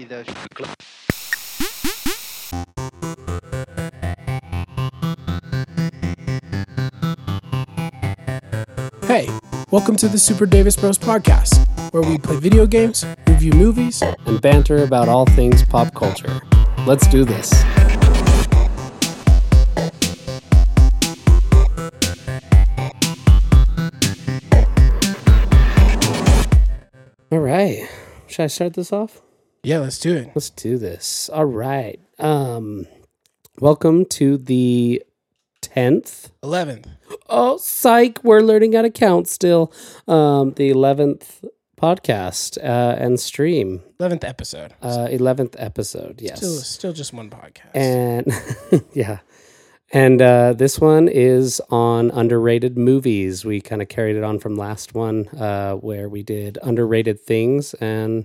either Hey, welcome to the Super Davis Bros podcast, where we play video games, review movies, and banter about all things pop culture. Let's do this. All right. Should I start this off? Yeah, let's do it. Let's do this. All right. Welcome to the 10th? 11th. Oh, psych. We're learning how to count still. The 11th podcast and stream. 11th episode. 11th episode, yes. Still just one podcast. And yeah. And this one is on underrated movies. We kind of carried it on from last one where we did underrated things. And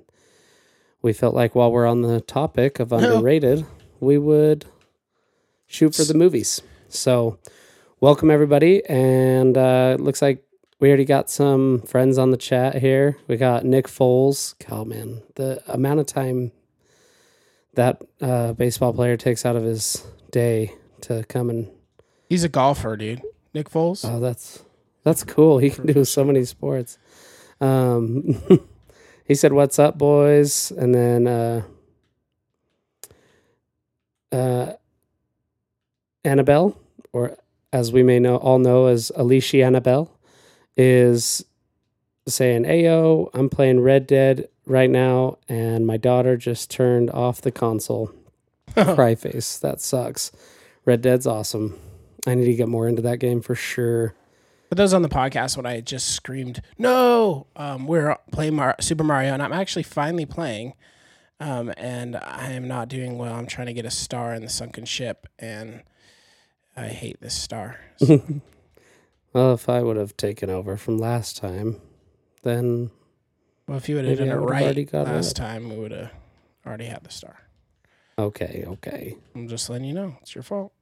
we felt like while we're on the topic of underrated, we would shoot for the movies. So welcome, everybody. And it looks like we already got some friends on the chat here. We got Nick Foles. Oh, man, the amount of time that baseball player takes out of his day to come and... He's a golfer, dude. Nick Foles. Oh, that's cool. He can do so many sports. He said, "What's up, boys?" And then Annabelle, or as we may all know as Alicia Annabelle, is saying, "Ayo, I'm playing Red Dead right now, and my daughter just turned off the console." Cry face. That sucks. Red Dead's awesome. I need to get more into that game for sure. For those on the podcast, when I just screamed, "No!" We're playing Super Mario, and I'm actually finally playing, and I am not doing well. I'm trying to get a star in the sunken ship, and I hate this star. So. Well, if I would have taken over from last time, then... Well, if you would have done it right last time, we would have already had the star. Okay. I'm just letting you know. It's your fault.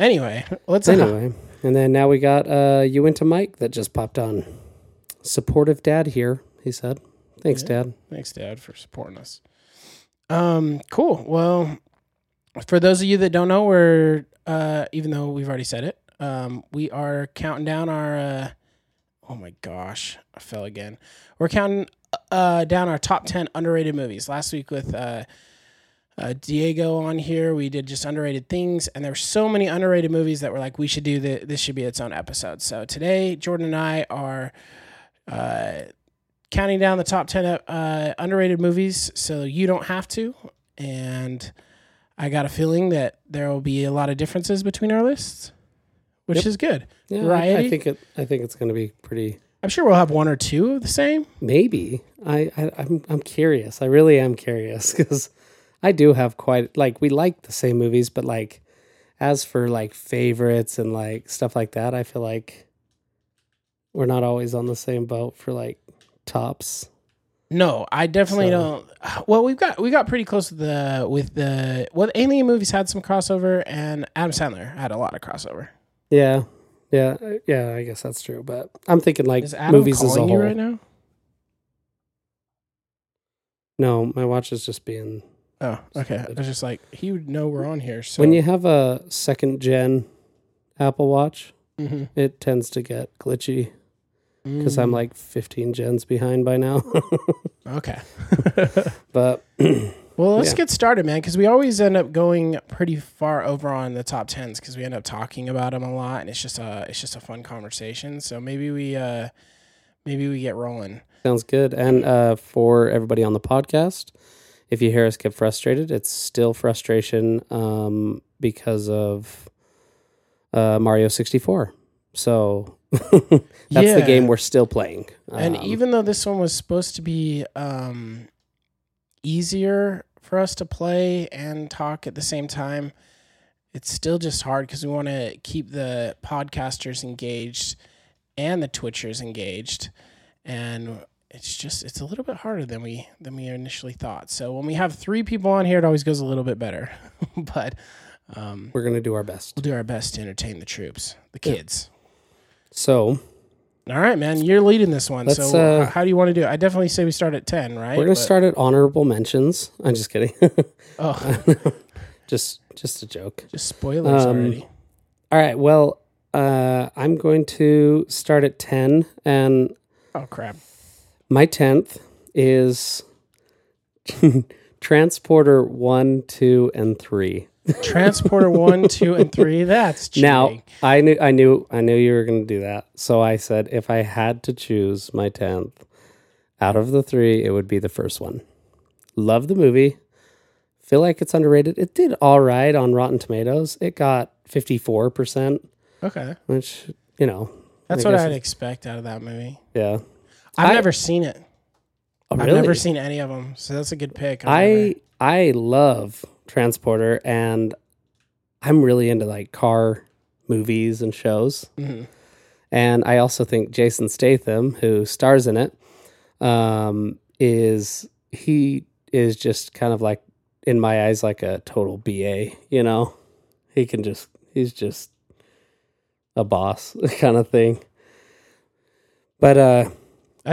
Anyway, and then now we got you into Mike that just popped on. Supportive dad here, he said. Thanks, Dad. Thanks, Dad, for supporting us. Cool. Well, for those of you that don't know, we're even though we've already said it, we are counting down our. Oh my gosh, I fell again. We're counting down our top 10 underrated movies. Last week with. Diego on here. We did just underrated things, and there were so many underrated movies that were like, we should do this. This should be its own episode. So today, Jordan and I are counting down the top 10 underrated movies, so you don't have to. And I got a feeling that there will be a lot of differences between our lists, which is good. Yeah, variety. I think it's going to be pretty. I'm sure we'll have one or two of the same. Maybe. I'm curious. I really am curious because. I do have quite, like, we like the same movies, but, like, as for, like, favorites and, like, stuff like that, I feel like we're not always on the same boat for, like, tops. No, I definitely don't. Well, we got pretty close with the Alien movies had some crossover, and Adam Sandler had a lot of crossover. Yeah, I guess that's true, but I'm thinking, like, is Adam movies as a whole. You right now? No, my watch is just being... Oh, okay. I was just like, he would know we're on here. So when you have a second-gen Apple Watch, it tends to get glitchy because I'm like 15 gens behind by now. Okay. But well, let's get started, man, because we always end up going pretty far over on the top 10s because we end up talking about them a lot, and it's just a fun conversation. So maybe we get rolling. Sounds good. And for everybody on the podcast... If you hear us get frustrated, it's still frustration because of Mario 64. So that's the game we're still playing. And even though this one was supposed to be easier for us to play and talk at the same time, it's still just hard because we want to keep the podcasters engaged and the Twitchers engaged. And... It's a little bit harder than we initially thought. So when we have three people on here, it always goes a little bit better. But we're gonna do our best. We'll do our best to entertain the troops, the kids. So All right, man. You're leading this one. Let's, so how do you want to do it? I definitely say we start at 10, right? We're going to start at honorable mentions. I'm just kidding. Oh. Just a joke. Just spoilers already. All right. Well, I'm going to start at 10. And oh, crap. My 10th is Transporter 1, 2, and 3. Transporter 1, 2, and 3. That's cheating. Now I knew you were going to do that. So I said, if I had to choose my 10th out of the three, it would be the first one. Love the movie. Feel like it's underrated. It did all right on Rotten Tomatoes. It got 54%. Okay, which that's what I'd expect out of that movie. Yeah, I've never seen it. Oh, really? I've never seen any of them. So that's a good pick. I love Transporter, and I'm really into like car movies and shows. Mm-hmm. And I also think Jason Statham, who stars in it, is just kind of like, in my eyes, like a total BA, he's just a boss kind of thing. But, I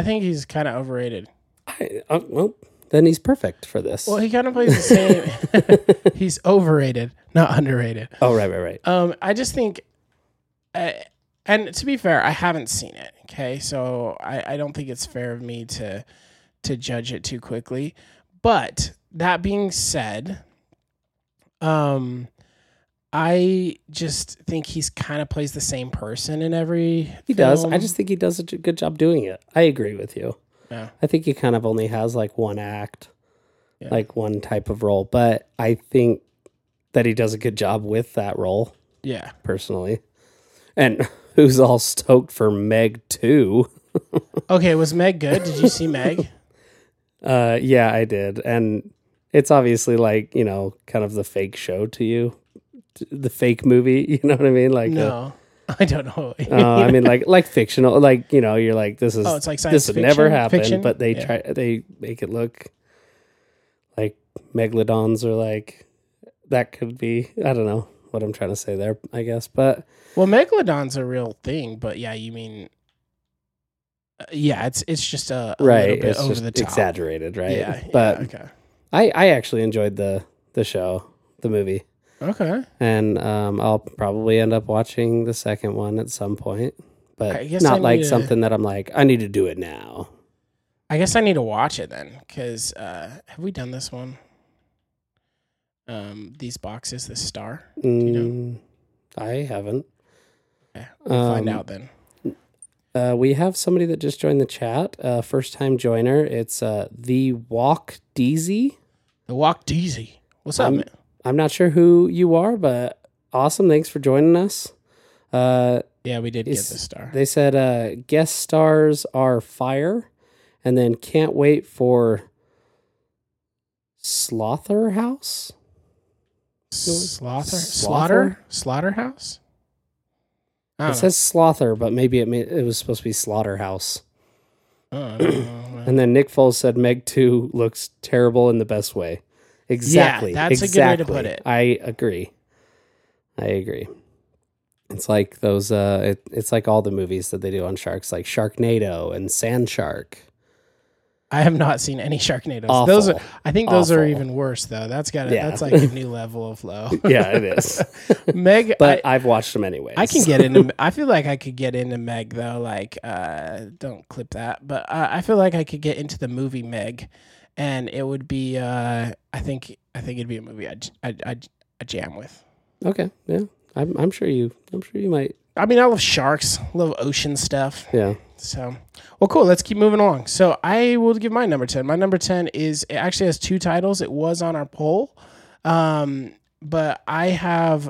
think he's kind of overrated. Well, then he's perfect for this. Well, he kind of plays the same. He's overrated, not underrated. Oh, right. I just think, and to be fair, I haven't seen it. Okay, so I don't think it's fair of me to judge it too quickly. But that being said, I just think he's kind of plays the same person in every. He does. I just think he does a good job doing it. I agree with you. Yeah. I think he kind of only has like one act, like one type of role, but I think that he does a good job with that role. Yeah. Personally. And who's all stoked for Meg 2? Okay. Was Meg good? Did you see Meg? Yeah, I did. And it's obviously like, kind of the fake show to you, the fake movie. You know what I mean? Like, no. I don't know. I mean, like fictional, like you're like this is it's like science fiction. This would never happen, but they try make it look like megalodons or like that could be. I don't know what I'm trying to say there. I guess, but megalodon's a real thing. But yeah, you mean it's just a little bit over the top, exaggerated, right? Yeah, but I actually enjoyed the show, the movie. Okay. And I'll probably end up watching the second one at some point, but not like something that I'm like, I need to do it now. I guess I need to watch it then, because have we done this one? These boxes, this star? Do you know? I haven't. Okay, we'll find out then. We have somebody that just joined the chat, first-time joiner. It's The Walk DZ. The Walk DZ. What's up, man? I'm not sure who you are, but awesome. Thanks for joining us. We did get the star. They said guest stars are fire, and then can't wait for Slaughterhouse? Slaughterhouse? It says Slaughter, but maybe it was supposed to be Slaughterhouse. I don't know. And then Nick Foles said Meg 2 looks terrible in the best way. Exactly. Yeah, that's a good way to put it. I agree. It's like those. It's like all the movies that they do on sharks, like Sharknado and Sand Shark. I have not seen any Sharknados. Awful. Those are even worse though. That's like a new level of low. Yeah, it is. Meg, but I've watched them anyway. I can get into. I feel like I could get into Meg though. Like, don't clip that. But I feel like I could get into the movie Meg. And it would be, I think it'd be a movie I'd jam with. Okay, yeah, I'm sure you might. I mean, I love sharks, love ocean stuff. Yeah. So, well, cool. Let's keep moving along. So I will give my number 10. My number 10 it actually has two titles. It was on our poll, but I have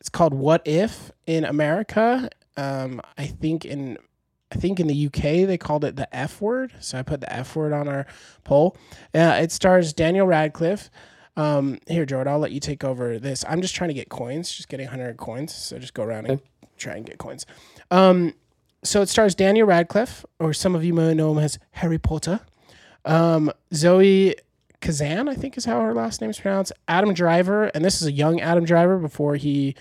it's called What If in America. I think in the UK, they called it the F word. So I put the F word on our poll. It stars Daniel Radcliffe. Here, Jordan, I'll let you take over this. I'm just trying to get coins, just getting 100 coins. So just go around and try and get coins. So it stars Daniel Radcliffe, or some of you may know him as Harry Potter. Zoe Kazan, I think is how her last name is pronounced. Adam Driver, and this is a young Adam Driver before he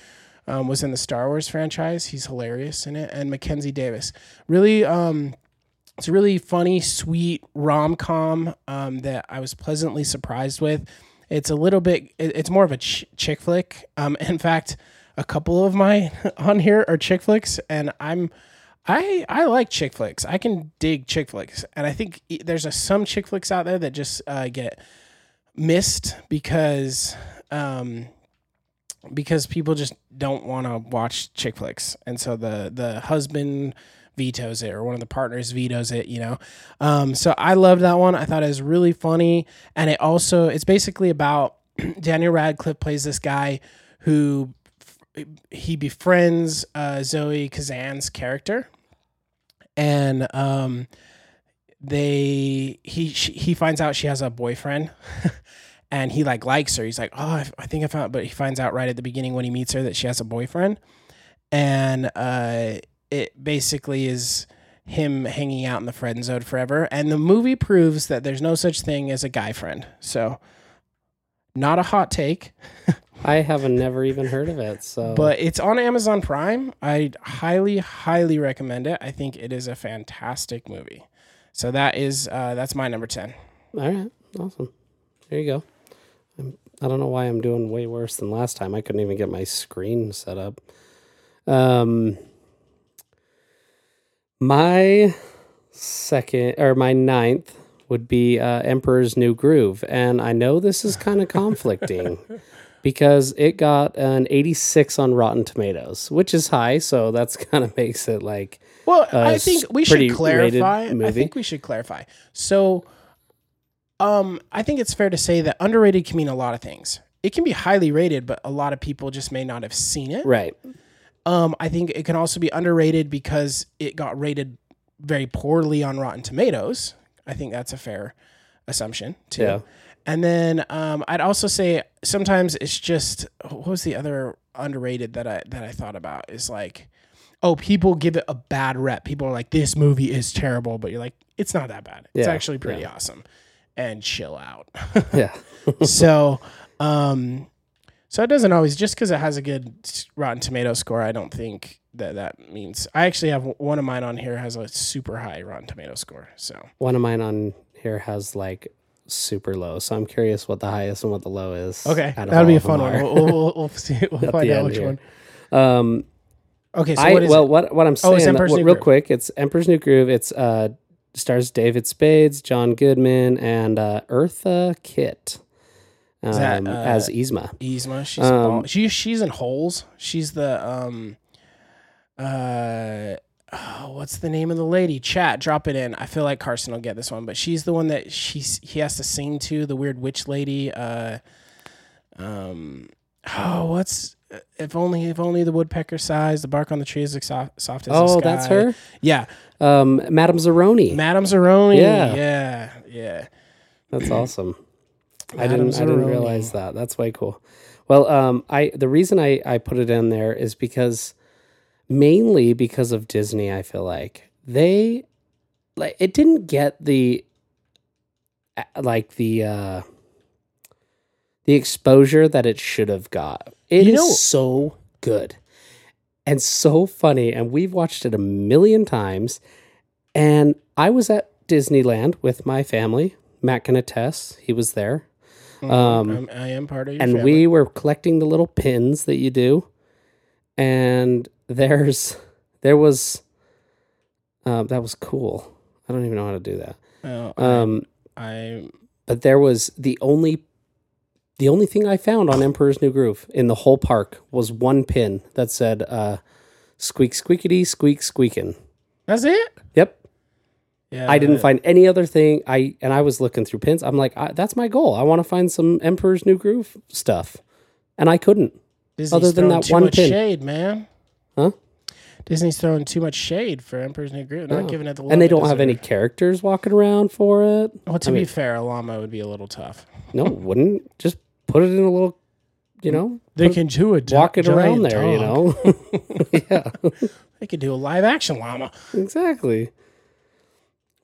was in the Star Wars franchise. He's hilarious in it. And Mackenzie Davis. Really, it's a really funny, sweet rom-com that I was pleasantly surprised with. It's a little bit, it's more of a chick flick. In fact, a couple of my on here are chick flicks, and I like chick flicks. I can dig chick flicks, and I think there's some chick flicks out there that just get missed because people just don't want to watch chick flicks, and so the husband vetoes it, or one of the partners vetoes it, you know. So I loved that one. I thought it was really funny, and it's basically about Daniel Radcliffe plays this guy who he befriends Zoe Kazan's character, and he finds out she has a boyfriend. And he likes her. He's like, oh, I think I found, but he finds out right at the beginning when he meets her that she has a boyfriend. And it basically is him hanging out in the friend zone forever. And the movie proves that there's no such thing as a guy friend. So not a hot take. I haven't never even heard of it. So, but it's on Amazon Prime. I highly, highly recommend it. I think it is a fantastic movie. So that is that's my number 10. All right. Awesome. There you go. I don't know why I'm doing way worse than last time. I couldn't even get my screen set up. My ninth would be Emperor's New Groove. And I know this is kind of conflicting because it got an 86 on Rotten Tomatoes, which is high. So that's kind of makes it like, well, I think we should clarify. So, I think it's fair to say that underrated can mean a lot of things. It can be highly rated, but a lot of people just may not have seen it. Right. I think it can also be underrated because it got rated very poorly on Rotten Tomatoes. I think that's a fair assumption too. Yeah. And then I'd also say sometimes it's just, what was the other underrated that I thought about is like, oh, people give it a bad rep. People are like, this movie is terrible, but you're like, it's not that bad. It's actually pretty awesome. And chill out. Yeah. So it doesn't always, just because it has a good Rotten Tomato score, I don't think that means. I actually have one of mine on here has a super high Rotten Tomato score. So one of mine on here has like super low. So I'm curious what the highest and what the low is. Okay, that'll be a fun one. We'll see. We'll find out which here. One. Okay. So what I'm saying? Real quick, it's Emperor's New Groove. It's stars David Spades, John Goodman, and Eartha Kitt as Yzma. She's she's in Holes. She's the what's the name of the lady? Chat, drop it in. I feel like Carson will get this one, but she's the one that he has to sing to, the weird witch lady. What's if only the woodpecker sighs, the bark on the tree is soft as the sky. Oh, that's her? Yeah. Madame Zeroni. Yeah. That's awesome. I didn't realize that. That's way cool. Well, the reason I put it in there is mainly because of Disney, I feel like. They it didn't get the exposure that it should have got. It is so good and so funny, and we've watched it a million times. And I was at Disneyland with my family. Matt can attest; he was there. I am part of your family. And we were collecting the little pins that you do. And there was that was cool. I don't even know how to do that. But there was the only thing I found on Emperor's New Groove in the whole park was one pin that said, squeak, squeakity, squeak, squeakin'. That's it? Yep. Yeah. I didn't find any other thing. And I was looking through pins. I'm like, that's my goal. I want to find some Emperor's New Groove stuff. And I couldn't. Disney's other than that one pin. Disney's throwing too much shade, man. Huh? Disney's throwing too much shade for Emperor's New Groove. Not giving it the love. And they don't have any characters walking around for it. Well, to be fair, a llama would be a little tough. No, it wouldn't. Just put it in a little, They can do a walk it around there, Yeah. They could do a live action llama. Exactly.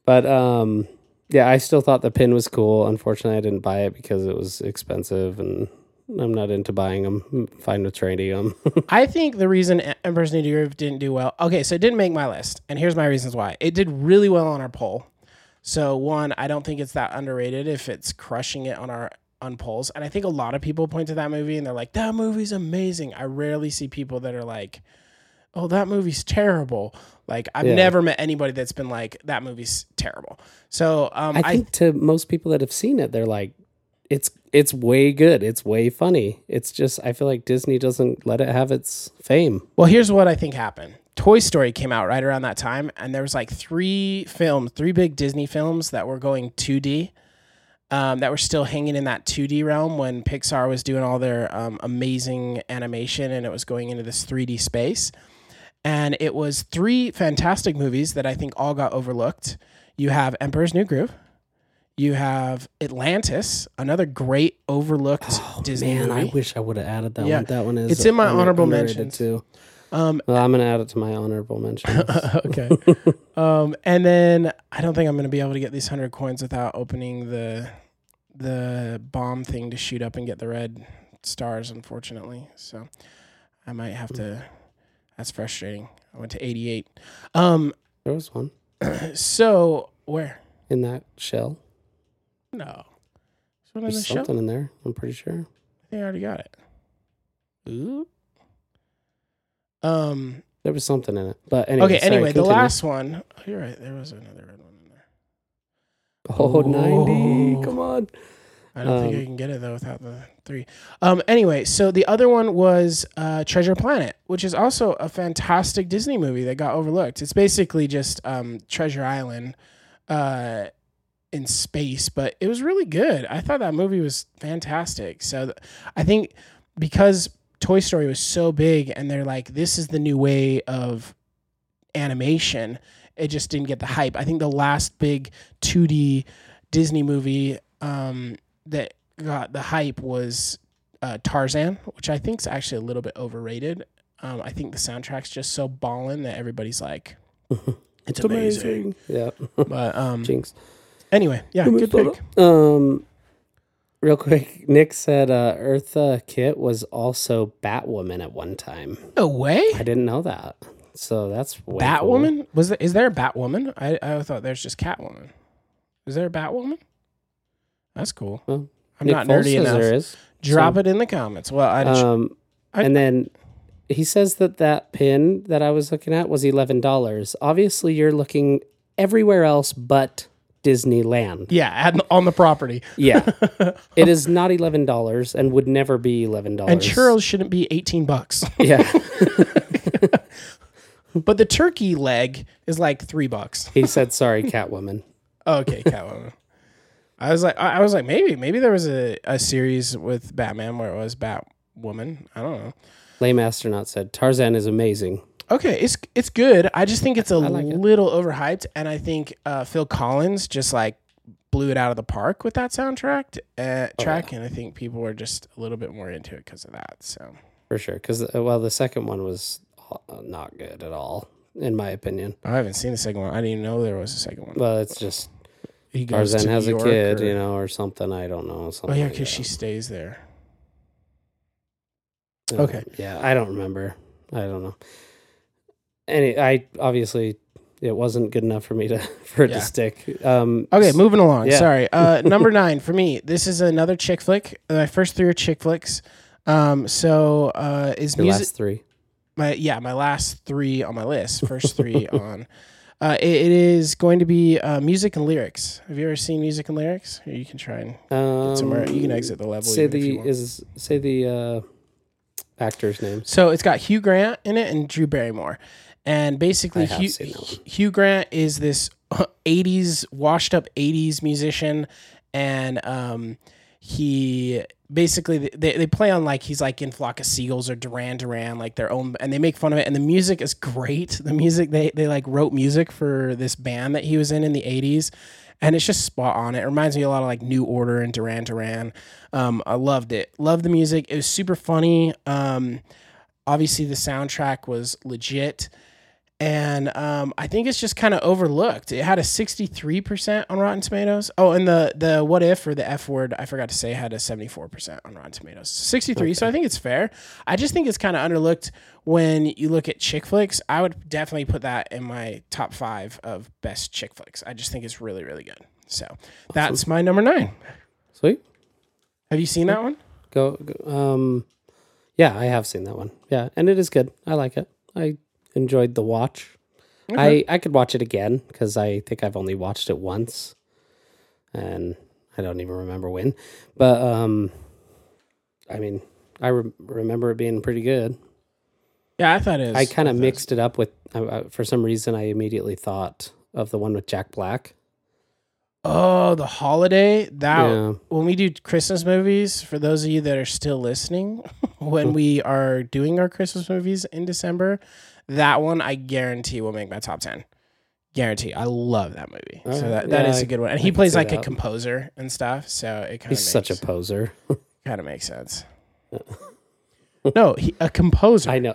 But, I still thought the pin was cool. Unfortunately, I didn't buy it because it was expensive and I'm not into buying them. I'm fine with trading them. I think the reason Emperor's New Groove didn't do well... Okay, so it didn't make my list, and here's my reasons why. It did really well on our poll. So, one, I don't think it's that underrated if it's crushing it on polls. And I think a lot of people point to that movie, and they're like, that movie's amazing. I rarely see people that are like, oh, that movie's terrible. Like, I've never met anybody that's been like, that movie's terrible. So, I think to most people that have seen it, they're like, it's way good. It's way funny. It's just, I feel like Disney doesn't let it have its fame. Well, here's what I think happened. Toy Story came out right around that time, and there was like three big Disney films that were going 2D, that were still hanging in that 2D realm when Pixar was doing all their amazing animation, and it was going into this 3D space. And it was three fantastic movies that I think all got overlooked. You have Emperor's New Groove. You have Atlantis, another great overlooked Disney movie. I wish I would have added that one. That one is... It's in my honorable mention too. Well, I'm going to add it to my honorable mention. Okay. And then I don't think I'm going to be able to get these 100 coins without opening the bomb thing to shoot up and get the red stars, unfortunately. So I might have to... That's frustrating. I went to 88. There was one. So where? In that shell. No. There's something in there, I'm pretty sure. I think I already got it. Ooh. There was something in it. But anyway, okay, continue. The last one. Oh, you're right. There was another red one in there. Oh, 90. Come on. I don't think I can get it, though, without the three. Anyway, so the other one was Treasure Planet, which is also a fantastic Disney movie that got overlooked. It's basically just Treasure Island in space, but it was really good. I thought that movie was fantastic. So I think because Toy Story was so big and they're like, this is the new way of animation, it just didn't get the hype. I think the last big 2D Disney movie that got the hype was Tarzan, which I think is actually a little bit overrated. I think the soundtrack's just so ballin' that everybody's like, it's amazing. Yeah. But, Jinx. Anyway, yeah, good pick. Real quick, Nick said Eartha Kitt was also Batwoman at one time. No way! I didn't know that. So that's Batwoman. Cool. Is there a Batwoman? I thought there's just Catwoman. Is there a Batwoman? That's cool. Well, I'm Nick not Foles nerdy enough. There is, Drop it in the comments. Well, and then he says that pin that I was looking at was $11. Obviously, you're looking everywhere else but Disneyland. Yeah, on the property. Yeah. It is not $11 and would never be $11. And churros shouldn't be $18. Yeah. But the turkey leg is like $3. He said, sorry, Catwoman. Okay, Catwoman. I was like, maybe there was a series with Batman where it was Batwoman. I don't know. Lame Astronaut said, Tarzan is amazing. Okay, it's good. I just think it's a little overhyped, and I think Phil Collins just like blew it out of the park with that soundtrack. And I think people were just a little bit more into it because of that. So for sure, because the second one was not good at all, in my opinion. I haven't seen the second one. I didn't even know there was a second one. Well, it's just Tarzan has a kid, or... or something. I don't know. Something because she stays there. Okay. Yeah, I don't remember. I don't know. And I obviously it wasn't good enough for me to stick. Okay, moving along. Yeah. Sorry. Number 9 for me. This is another chick flick. My first 3 are chick flicks. Is your music last 3? My last 3 on my list. First 3 on. It is going to be music and lyrics. Have you ever seen music and lyrics? Or you can try and get somewhere. You can exit the level. Say the actor's name. So it's got Hugh Grant in it and Drew Barrymore. And basically, Hugh Grant is this washed up 80s musician, and he basically they play on like he's like in Flock of Seagulls or Duran Duran, like their own, and they make fun of it. And the music is great. The music they like wrote music for this band that he was in the 80s, and it's just spot on. It reminds me a lot of like New Order and Duran Duran. I loved it. Loved the music. It was super funny. Obviously, the soundtrack was legit. And I think it's just kind of overlooked. It had a 63% on Rotten Tomatoes. Oh, and the What If, or the F Word, I forgot to say, had a 74% on Rotten Tomatoes. 63, okay. So I think it's fair. I just think it's kind of underlooked when you look at chick flicks. I would definitely put that in my top 5 of best chick flicks. I just think it's really, really good. So that's my number 9. Sweet. Have you seen that one? Go. Yeah, I have seen that one. Yeah, and it is good. I like it. I enjoyed the watch. Okay. I could watch it again because I think I've only watched it once, and I don't even remember when. But I mean, I remember it being pretty good. Yeah, I thought it was. I kind of mixed it up with, for some reason, I immediately thought of the one with Jack Black. Oh, The Holiday. When we do Christmas movies, for those of you that are still listening, when we are doing our Christmas movies in December, that one, I guarantee, will make my top 10. Guarantee. I love that movie. All so that is a good one. And he plays like a composer and stuff, so it kind of He's such a poser. Kind of makes sense. No, a composer. I know.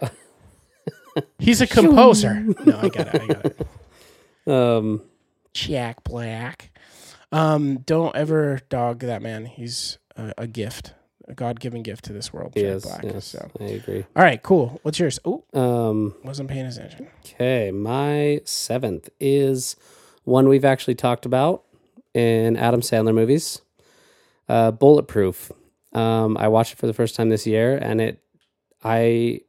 He's a composer. No, I got it. Jack Black. Don't ever dog that man. He's a gift. A God-given gift to this world. Yes, so I agree. All right, cool. What's yours? Oh, wasn't paying attention. Okay, my 7th is one we've actually talked about in Adam Sandler movies, Bulletproof. I watched it for the first time this year, and I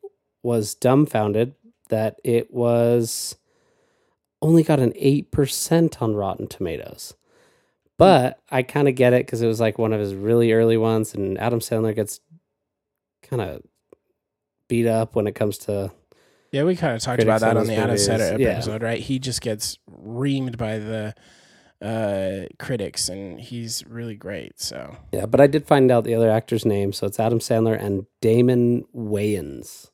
was dumbfounded that it was only got an 8% on Rotten Tomatoes. But I kind of get it because it was like one of his really early ones, and Adam Sandler gets kind of beat up when it comes to. Yeah, we kind of talked about that on the Adam Sandler episode, right? He just gets reamed by the critics, and he's really great. So yeah, but I did find out the other actor's name, so it's Adam Sandler and Damon Wayans.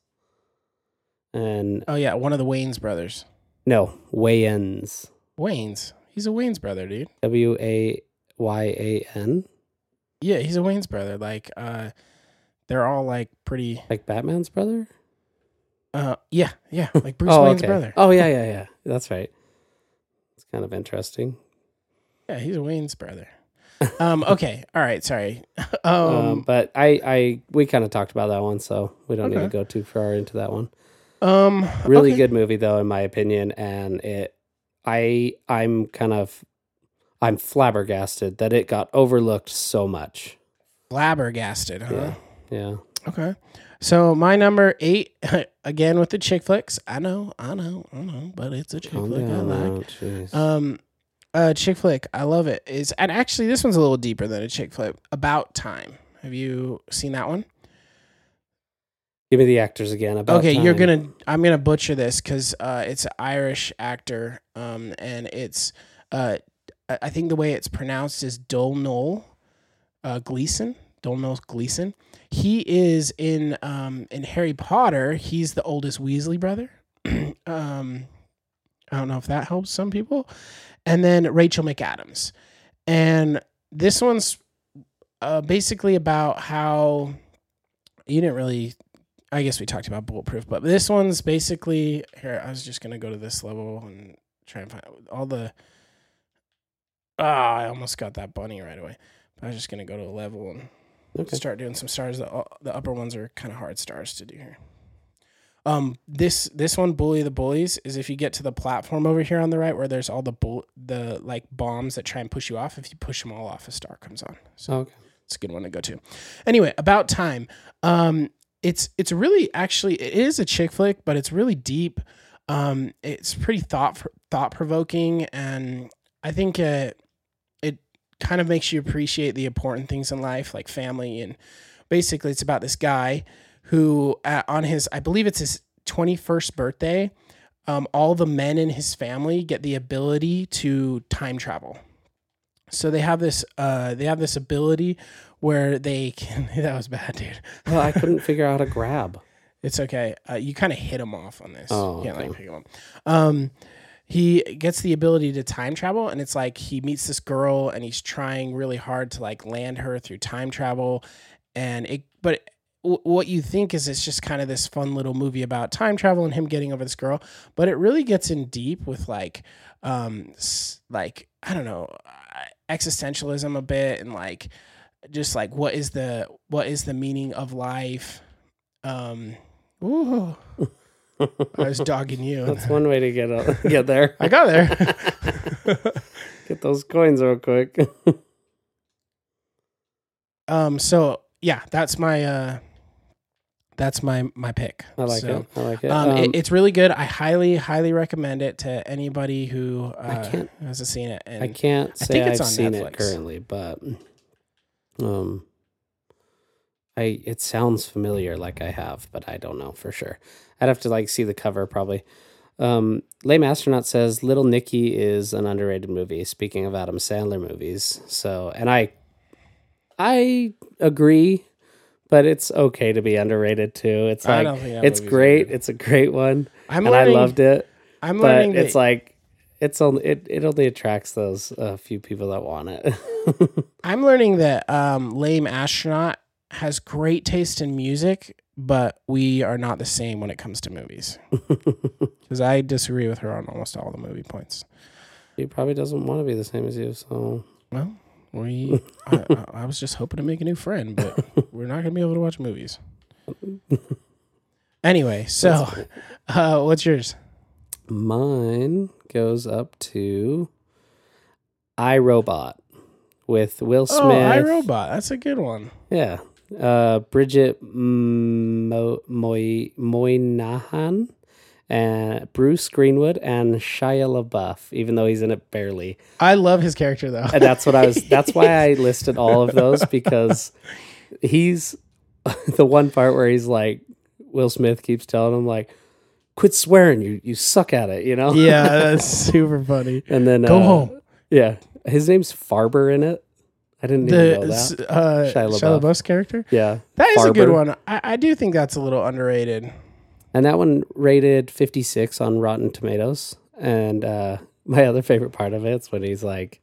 And oh yeah, one of the Wayans brothers. No, Wayans. Wayans. He's a Wayans brother, dude. Wayan? Yeah, he's a Wayans brother. Like, they're all like pretty. Like Batman's brother? Yeah. Like Bruce Wayne's brother. Oh, yeah. That's right. It's kind of interesting. Yeah, he's a Wayans brother. Okay. All right. Sorry. But we kind of talked about that one, so we don't need to go too far into that one. Really good movie, though, in my opinion, and I'm flabbergasted that it got overlooked so much. Flabbergasted, huh? Yeah. Okay. So my number 8, again with the chick flicks. I know, but it's a chick flick I like. Geez. Chick flick, I love it. And actually this one's a little deeper than a chick flick. About Time. Have you seen that one? Give me the actors again. Time. I'm gonna butcher this because it's an Irish actor, and it's I think the way it's pronounced is Domhnall Gleeson. He is in Harry Potter. He's the oldest Weasley brother. I don't know if that helps some people. And then Rachel McAdams, and this one's basically about how you didn't really. I guess we talked about Bulletproof, but this one's basically here. I was just going to go to this level and try and find all the. I almost got that bunny right away. But I was just going to go to a level and start doing some stars. The upper ones are kind of hard stars to do here. This one, Bully the Bullies, is if you get to the platform over here on the right where there's all the like bombs that try and push you off. If you push them all off, a star comes on. So it's a good one to go to. Anyway, About Time. It's really actually it is a chick flick, but it's really deep. It's pretty thought provoking, and I think it kind of makes you appreciate the important things in life, like family, and basically it's about this guy who on his I believe it's his 21st birthday, all the men in his family get the ability to time travel. So they have this ability where they can. That was bad, dude. Well, I couldn't figure out a grab. It's okay. You kind of hit him off on this. Oh, you can't pick him up. He gets the ability to time travel, and it's like he meets this girl, and he's trying really hard to like land her through time travel, and it. But what you think is it's just kind of this fun little movie about time travel and him getting over this girl, but it really gets in deep with like, I don't know, existentialism a bit, and like, just like, what is the meaning of life? Ooh, I was dogging you. That's one way to get there. I got there. Get those coins real quick. So yeah, that's my pick. I like it. It's really good. I highly recommend it to anybody who hasn't seen it. And I can't say I've seen Netflix. It currently, but it sounds familiar, like I have, but I don't know for sure. I'd have to like see the cover probably. Lame Astronaut says Little Nicky is an underrated movie. Speaking of Adam Sandler movies, so and I agree, but it's okay to be underrated too. It's like it's great. Underrated. It's a great one, and I loved it. It only attracts those few people that want it. I'm learning that Lame Astronaut has great taste in music, but we are not the same when it comes to movies. Because I disagree with her on almost all the movie points. She probably doesn't want to be the same as you, so... Well, I was just hoping to make a new friend, but we're not going to be able to watch movies. Anyway, so what's yours? Mine goes up to iRobot with Will Smith. Oh, iRobot. That's a good one. Yeah. Bridget Moynahan and Bruce Greenwood and Shia LaBeouf, even though he's in it barely. I love his character though. And that's why I listed all of those, because he's the one part where he's like, Will Smith keeps telling him like, quit swearing, you suck at it, you know? Yeah, that's super funny. And then go home. Yeah. His name's Farber in it. I didn't even know that. Shia LaBeouf's character? Yeah. That is Farber. A good one. I do think that's a little underrated. And that one rated 56 on Rotten Tomatoes. And my other favorite part of it is when he's like,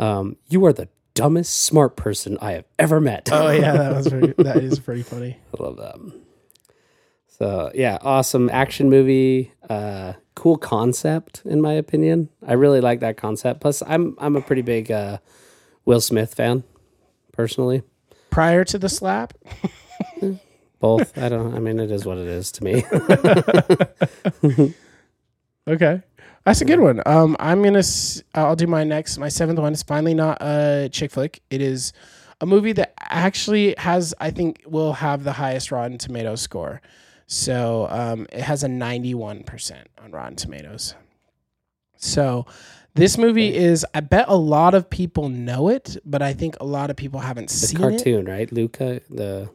you are the dumbest smart person I have ever met. Oh, yeah. That is pretty funny. I love that. So, yeah. Awesome action movie. Cool concept, in my opinion. I really like that concept. Plus, I'm a pretty big... Will Smith fan, personally. Prior to the slap? Both. I don't know. I mean, it is what it is to me. Okay. That's a good one. I'll do my seventh one. It's finally not a chick flick. It is a movie that actually will have the highest Rotten Tomatoes score. So it has a 91% on Rotten Tomatoes. So... This movie is, I bet a lot of people know it, but I think a lot of people haven't seen it. The cartoon, right? Luca,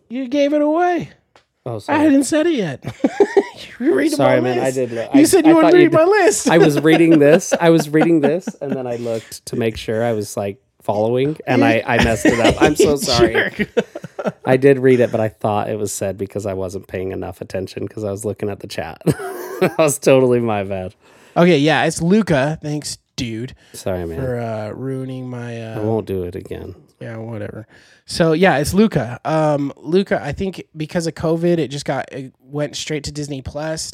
You gave it away. Oh, sorry. I hadn't said it yet. You read sorry, my man, list. I did look. You said you wanted to read my list. I was reading this, and then I looked to make sure I was, like, following, and I messed it up. I'm so sorry. I did read it, but I thought it was said because I wasn't paying enough attention because I was looking at the chat. That was totally my bad. Okay, yeah, it's Luca. Thanks, dude. Sorry, man. For ruining my... I won't do it again. Yeah, whatever. So, yeah, it's Luca. Luca, I think because of COVID, it went straight to Disney Plus,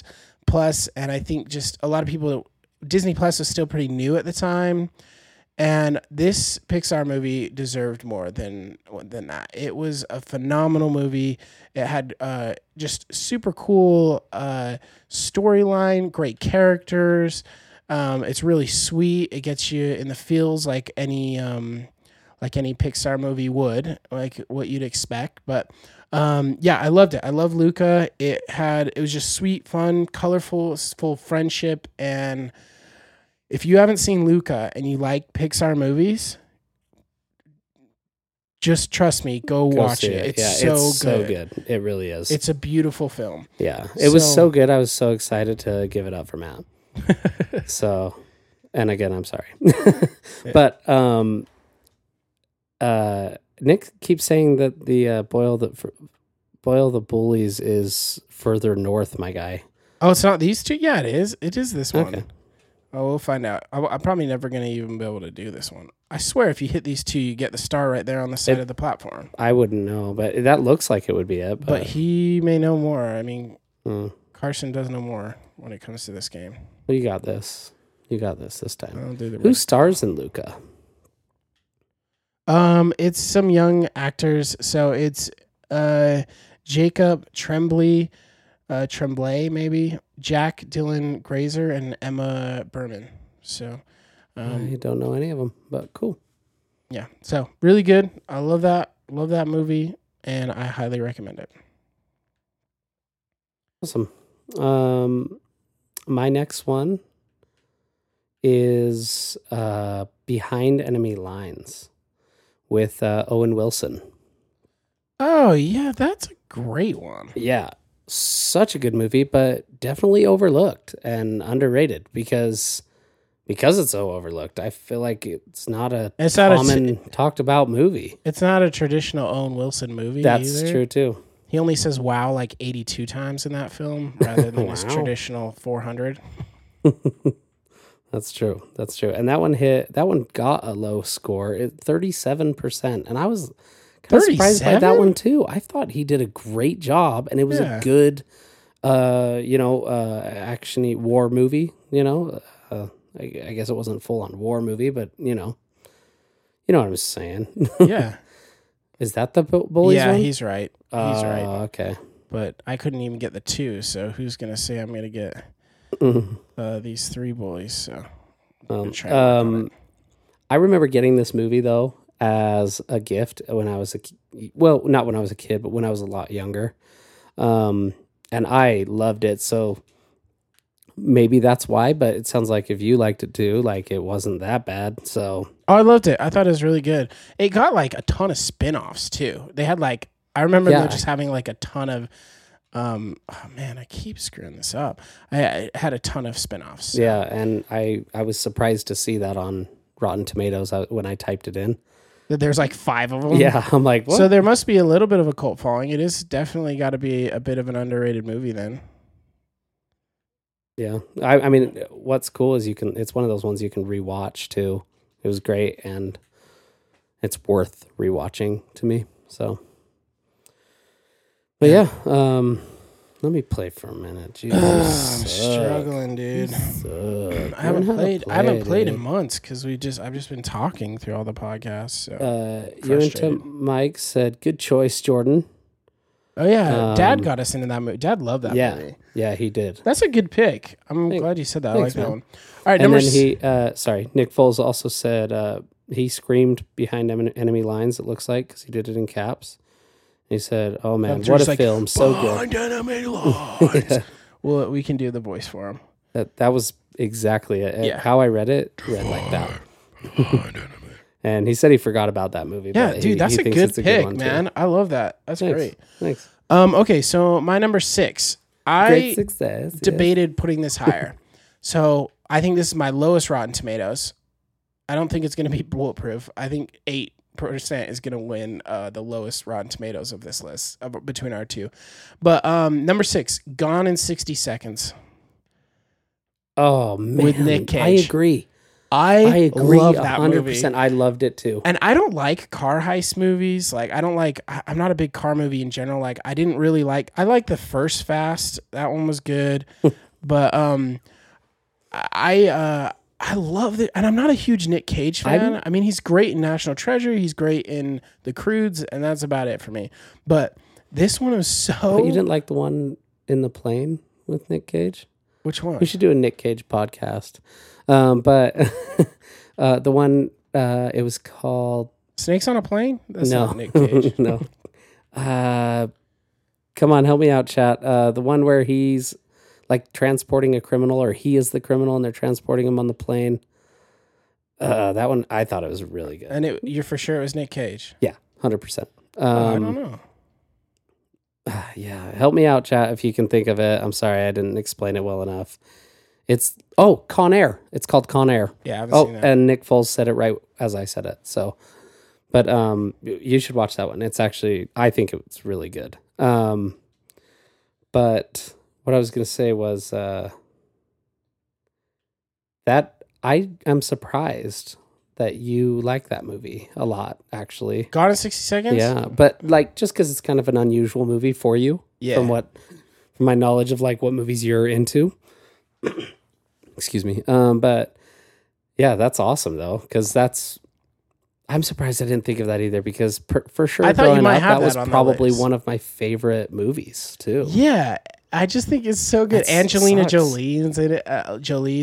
and I think just a lot of people... Disney Plus was still pretty new at the time, and this Pixar movie deserved more than that. It was a phenomenal movie. It had just super cool storyline, great characters... it's really sweet. It gets you in the feels like any Pixar movie would, like what you'd expect. But yeah, I loved it. I love Luca. It was just sweet, fun, colorful, full friendship. And if you haven't seen Luca and you like Pixar movies, just trust me, go watch it. It's, yeah, it's so good. It really is. It's a beautiful film. Yeah, it was so good. I was so excited to give it up for Matt. So, and again, I'm sorry. But Nick keeps saying that the Boil the Bullies is further north, my guy. Oh, it's not these two? Yeah, it is. It is this one. Okay. Oh, we'll find out. I'm probably never going to even be able to do this one. I swear if you hit these two, you get the star right there on the side of the platform. I wouldn't know, but that looks like it would be it. But he may know more. I mean, Carson does know more when it comes to this game. Well, you got this. You got this time. I'll do the Who stars in Luca? It's some young actors. So it's Jacob Tremblay, maybe, Jack Dylan Grazer, and Emma Berman. So I don't know any of them, but cool. Yeah, so really good. I love that. Love that movie, and I highly recommend it. Awesome. My next one is Behind Enemy Lines with Owen Wilson. Oh, yeah, that's a great one. Yeah, such a good movie, but definitely overlooked and underrated because it's so overlooked. I feel like it's not a talked about movie. It's not a traditional Owen Wilson movie. That's true, too. He only says wow like 82 times in that film rather than his traditional 400. That's true. That's true. And that one got a low score at 37%. And I was kind of surprised by that one too. I thought he did a great job, and it was a good, actiony war movie. You know, I guess it wasn't full on war movie, but you know what I'm saying. Yeah. Is that the Bullies one? Yeah, he's right. He's right. Okay. But I couldn't even get the two. So who's gonna say I'm gonna get? Mm-hmm. These three bullies. So I remember getting this movie though as a gift when I was not when I was a kid, but when I was a lot younger, and I loved it. So maybe that's why. But it sounds like if you liked it too, like it wasn't that bad. So I loved it. I thought it was really good. It got like a ton of spinoffs too. They had like I remember them just having like a ton of. Oh man, I keep screwing this up. I had a ton of spinoffs. So. Yeah, and I was surprised to see that on Rotten Tomatoes when I typed it in. There's like 5 of them? Yeah, I'm like, what? So there must be a little bit of a cult following. It is definitely got to be a bit of an underrated movie then. Yeah, I mean, what's cool is it's one of those ones you can rewatch too. It was great, and it's worth rewatching to me, so... But let me play for a minute. I'm struggling, dude. I haven't played in months because I've just been talking through all the podcasts. So you and Tim Mike said, "Good choice, Jordan." Oh yeah, Dad got us into that movie. Dad loved that movie. Yeah, he did. That's a good pick. I'm glad you said that. Thanks, I like that one. All right, Nick Foles also said he screamed behind enemy lines. It looks like because he did it in caps. He said, "Oh man, what a film! So good." Yeah. Well, we can do the voice for him. That was exactly it. Yeah. How I read it, read like that. And he said he forgot about that movie. Yeah, but that's a good pick, man. Too. I love that. That's great. Thanks. Okay, so my number 6. I debated putting this higher, so I think this is my lowest Rotten Tomatoes. I don't think it's going to be bulletproof. I think 8% is going to win the lowest Rotten Tomatoes of this list between our two. But number 6, Gone in 60 Seconds. Oh, man. With Nick Cage. I agree. I agree love 100%. That movie. I loved it too. And I don't like car heist movies. Like, I'm not a big car movie in general. Like, I like the first Fast. That one was good. But I love it, and I'm not a huge Nick Cage fan. I mean, he's great in National Treasure. He's great in The Croods, and that's about it for me. But this one was so... But you didn't like the one in the plane with Nick Cage? Which one? We should do a Nick Cage podcast. The one, it was called... Snakes on a Plane? That's not Nick Cage. No. Come on, help me out, chat. The one where he's... like transporting a criminal, or he is the criminal and they're transporting him on the plane. That one, I thought it was really good. And you're for sure it was Nick Cage? Yeah, 100%. I don't know. Yeah, help me out, chat, if you can think of it. I'm sorry, I didn't explain it well enough. It's, Con Air. It's called Con Air. Yeah, I haven't seen that. And Nick Foles said it right as I said it. So, but you should watch that one. It's actually, I think it's really good. But... what I was going to say was that I am surprised that you like that movie a lot, actually. Gone in 60 Seconds? Yeah, but like just because it's kind of an unusual movie for you, from my knowledge of like what movies you're into. Excuse me. But yeah, that's awesome though, because that's. I'm surprised I didn't think of that either, because for sure, I thought you might have that was probably one of my favorite movies too. Yeah, I just think it's so good. Angelina Jolie's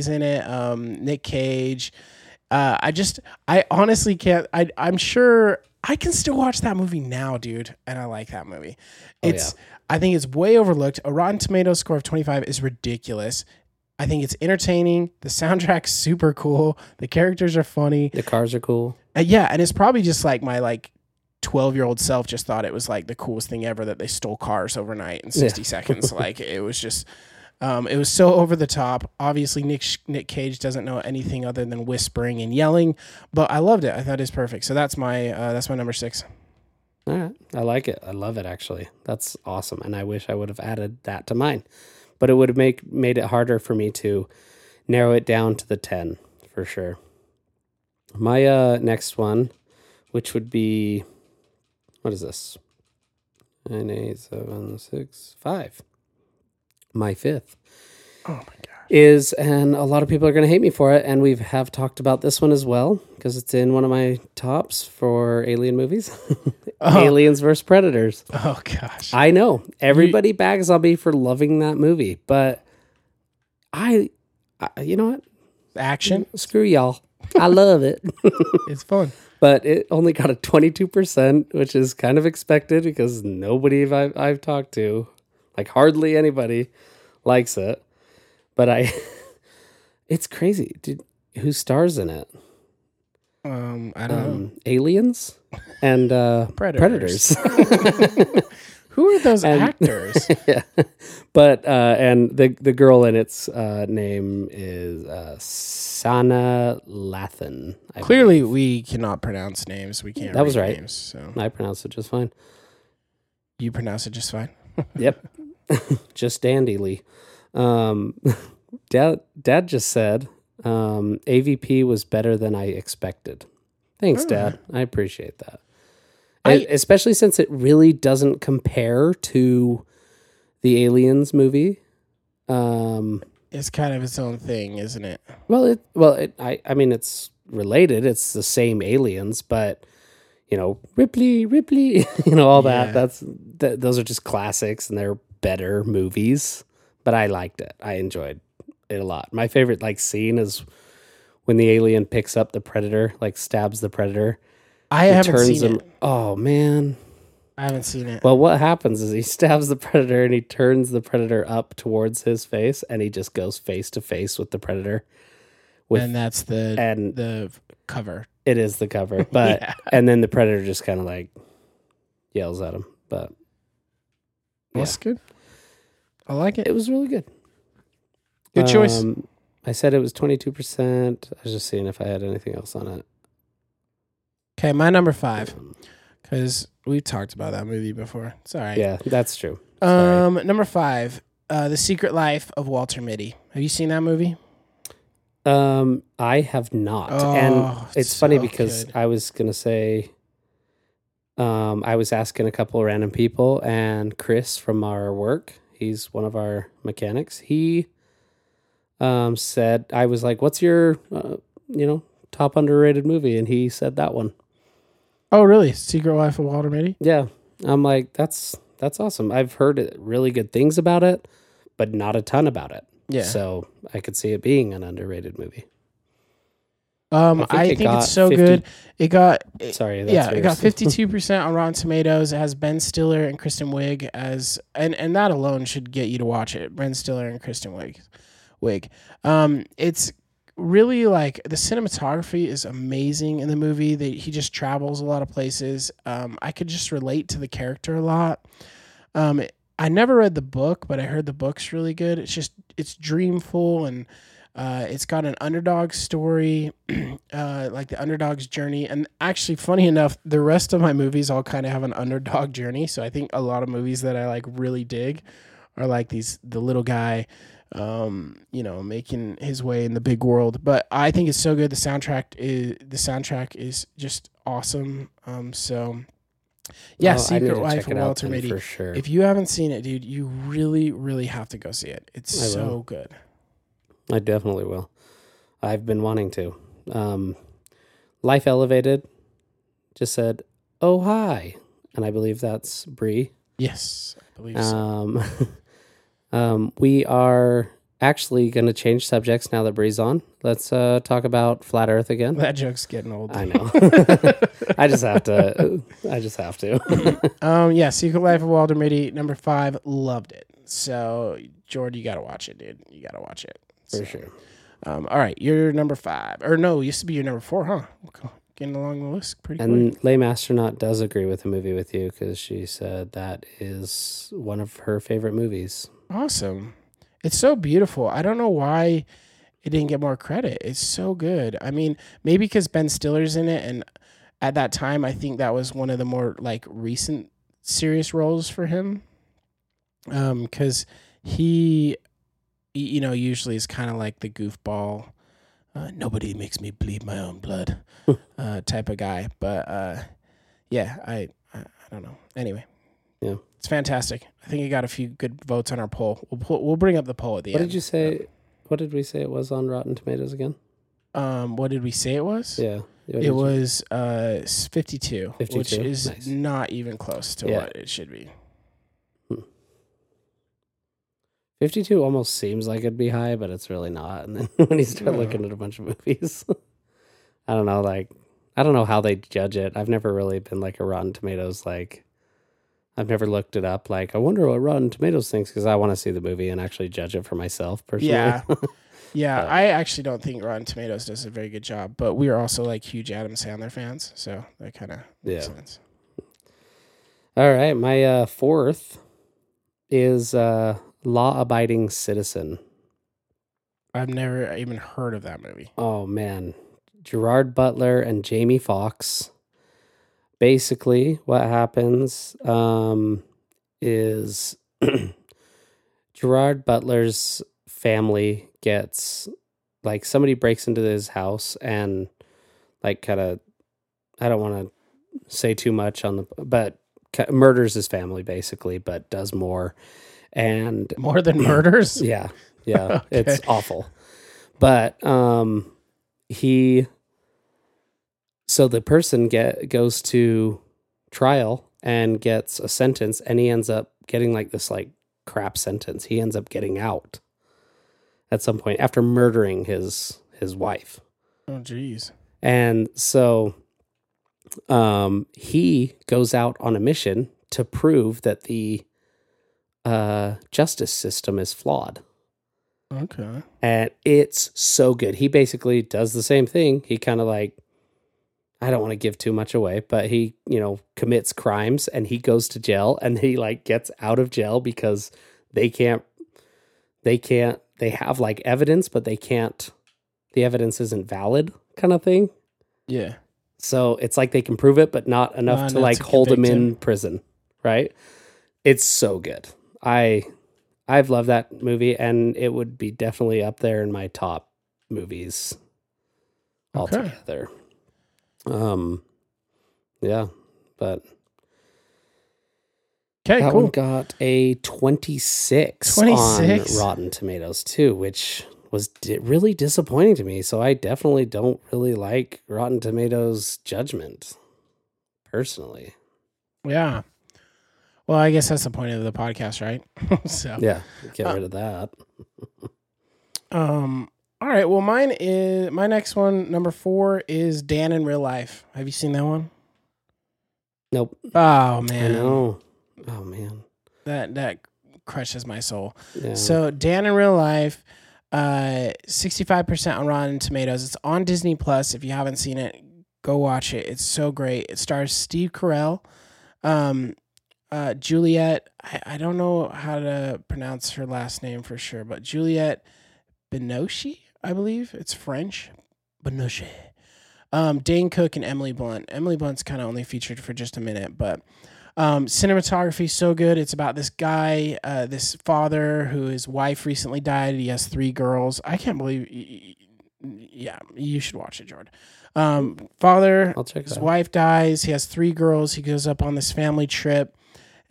in it. Nick Cage. I honestly can't. I'm sure I can still watch that movie now, dude. And I like that movie. I think it's way overlooked. A Rotten Tomatoes score of 25 is ridiculous. I think it's entertaining. The soundtrack's super cool. The characters are funny. The cars are cool. And it's probably just like my 12-year-old self just thought it was like the coolest thing ever that they stole cars overnight in 60 seconds. Like it was just, it was so over the top. Obviously, Nick Cage doesn't know anything other than whispering and yelling, but I loved it. I thought it was perfect. So that's my number 6. All right, I like it. I love it actually. That's awesome, and I wish I would have added that to mine, but it would have made it harder for me to narrow it down to the 10 for sure. My next one, which would be, what is this? 9, 8, 7, 6, 5. My 5th. Oh my gosh. And a lot of people are going to hate me for it, and we have talked about this one as well, because it's in one of my tops for alien movies. Oh. Aliens vs. Predators. Oh gosh. I know. Everybody bags on me for loving that movie, but I you know what? Action? Screw y'all. I love it. It's fun. But it only got a 22%, which is kind of expected because nobody I've talked to, like hardly anybody, likes it. But it's crazy. Dude, who stars in it? I don't know. Aliens and Predators. Who are those actors? Yeah. But, and the girl in its name is Sana Lathan. Clearly, we cannot pronounce names. We can't. That was right. Names, so. I pronounced it just fine. You pronounce it just fine? Yep. Just dandily. Dad just said AVP was better than I expected. Thanks, Dad. I appreciate that. Especially since it really doesn't compare to the Aliens movie. It's kind of its own thing, isn't it? Well, I mean, it's related. It's the same aliens, but you know, Ripley, you know, all that. Those are just classics, and they're better movies. But I liked it. I enjoyed it a lot. My favorite scene is when the alien picks up the predator, stabs the predator. I haven't seen it. Oh, man. I haven't seen it. Well, what happens is he stabs the predator and he turns the predator up towards his face, and he just goes face to face with the predator. And that's the cover. It is the cover. But and then the predator just kind of yells at him. But that's good. I like it. It was really good. Good choice. I said it was 22%. I was just seeing if I had anything else on it. Okay, my number 5, because we've talked about that movie before. It's all right. Yeah, that's true. Number 5, The Secret Life of Walter Mitty. Have you seen that movie? I have not. Oh, and it's funny because good. I was going to say, I was asking a couple of random people, and Chris from our work, he's one of our mechanics, he said, I was like, what's your, top underrated movie? And he said that one. Oh, really? Secret Life of Walter Mitty? Yeah. I'm like, that's awesome. I've heard really good things about it, but not a ton about it. Yeah. So I could see it being an underrated movie. I think it's so good. It got... Sorry, that's it got 52% on Rotten Tomatoes. It has Ben Stiller and Kristen Wiig as... And that alone should get you to watch it. Ben Stiller and Kristen Wiig. It's... Really, the cinematography is amazing in the movie. He just travels a lot of places. I could just relate to the character a lot. I never read the book, but I heard the book's really good. It's dreamful, and it's got an underdog story, the underdog's journey. And actually, funny enough, the rest of my movies all kind of have an underdog journey. So I think a lot of movies that I really dig are these the little guy you know, making his way in the big world. But I think it's so good. The soundtrack is just awesome. So yeah, Secret Life of Walter Mitty. For sure. If you haven't seen it, dude, you really, really have to go see it. It's so good. I definitely will. I've been wanting to. Life Elevated just said, "Oh hi," and I believe that's Bree. Yes, I believe so. We are actually going to change subjects now that Bree's on. Let's talk about Flat Earth again. That joke's getting old. I know. I just have to. Yeah, Secret Life of Walter Mitty, number 5, loved it. So, Jordan, you got to watch it, dude. You got to watch it. So, for sure. All right, you're number 5. Or no, used to be your number 4, huh? Okay. Getting along the list pretty quick. And Lame Astronaut does agree with the movie with you because she said that is one of her favorite movies. Awesome. It's so beautiful. I don't know why it didn't get more credit. It's so good. I mean, maybe because Ben Stiller's in it, and at that time, I think that was one of the more like recent serious roles for him. Because he, you know, usually is kind of like the goofball, nobody makes me bleed my own blood type of guy. But yeah, I don't know. Anyway, yeah, it's fantastic. I think you got a few good votes on our poll. We'll bring up the poll at the end. What did you say? What did we say it was on Rotten Tomatoes again? What did we say it was? Yeah. It was 52, which is nice. Not even close to what it should be. 52 almost seems like it'd be high, but it's really not. And then when you start looking at a bunch of movies, I don't know how they judge it. I've never really been like a Rotten Tomatoes, like, I've never looked it up. Like, I wonder what Rotten Tomatoes thinks because I want to see the movie and actually judge it for myself personally. Yeah. Yeah. I actually don't think Rotten Tomatoes does a very good job, but we are also like huge Adam Sandler fans. So that kind of makes sense. All right. My 4th is, Law-Abiding Citizen. I've never even heard of that movie. Oh, man. Gerard Butler and Jamie Foxx. Basically, what happens is Gerard Butler's family gets, like, somebody breaks into his house and, like, kind of, I don't want to say too much on the, but murders his family, basically, but does more. And more than murders? Yeah. Okay. It's awful. But the person goes to trial and gets a sentence, and he ends up getting like this like crap sentence. He ends up getting out at some point after murdering his wife. Oh geez. And so he goes out on a mission to prove that the justice system is flawed. Okay. And it's so good. He basically does the same thing. He kind of like, I don't want to give too much away, but he, you know, commits crimes and he goes to jail and he like gets out of jail because they have like evidence, but the evidence isn't valid kind of thing. Yeah. So it's like they can prove it, but not enough to like hold him in prison. Right. It's so good. I've loved that movie, and it would be definitely up there in my top movies altogether. Yeah, but that one got a 26 on Rotten Tomatoes too, which was really disappointing to me. So I definitely don't really like Rotten Tomatoes' judgment personally. Yeah. Well, I guess that's the point of the podcast, right? So yeah, get rid of that. All right. Well, my next one, number 4, is Dan in Real Life. Have you seen that one? Nope. Oh man. I know. Oh man. That crushes my soul. Yeah. So Dan in Real Life, 65% on Rotten Tomatoes. It's on Disney Plus. If you haven't seen it, go watch it. It's so great. It stars Steve Carell. Juliette, I don't know how to pronounce her last name for sure, but Juliette Binoche, I believe. It's French. Binoche. Dane Cook and Emily Blunt. Emily Blunt's kind of only featured for just a minute, but Cinematography so good. It's about this guy, this father who his wife recently died. He has three girls. I can't believe. Yeah, you should watch it, Jordan. Father, his wife dies. He has three girls. He goes up on this family trip,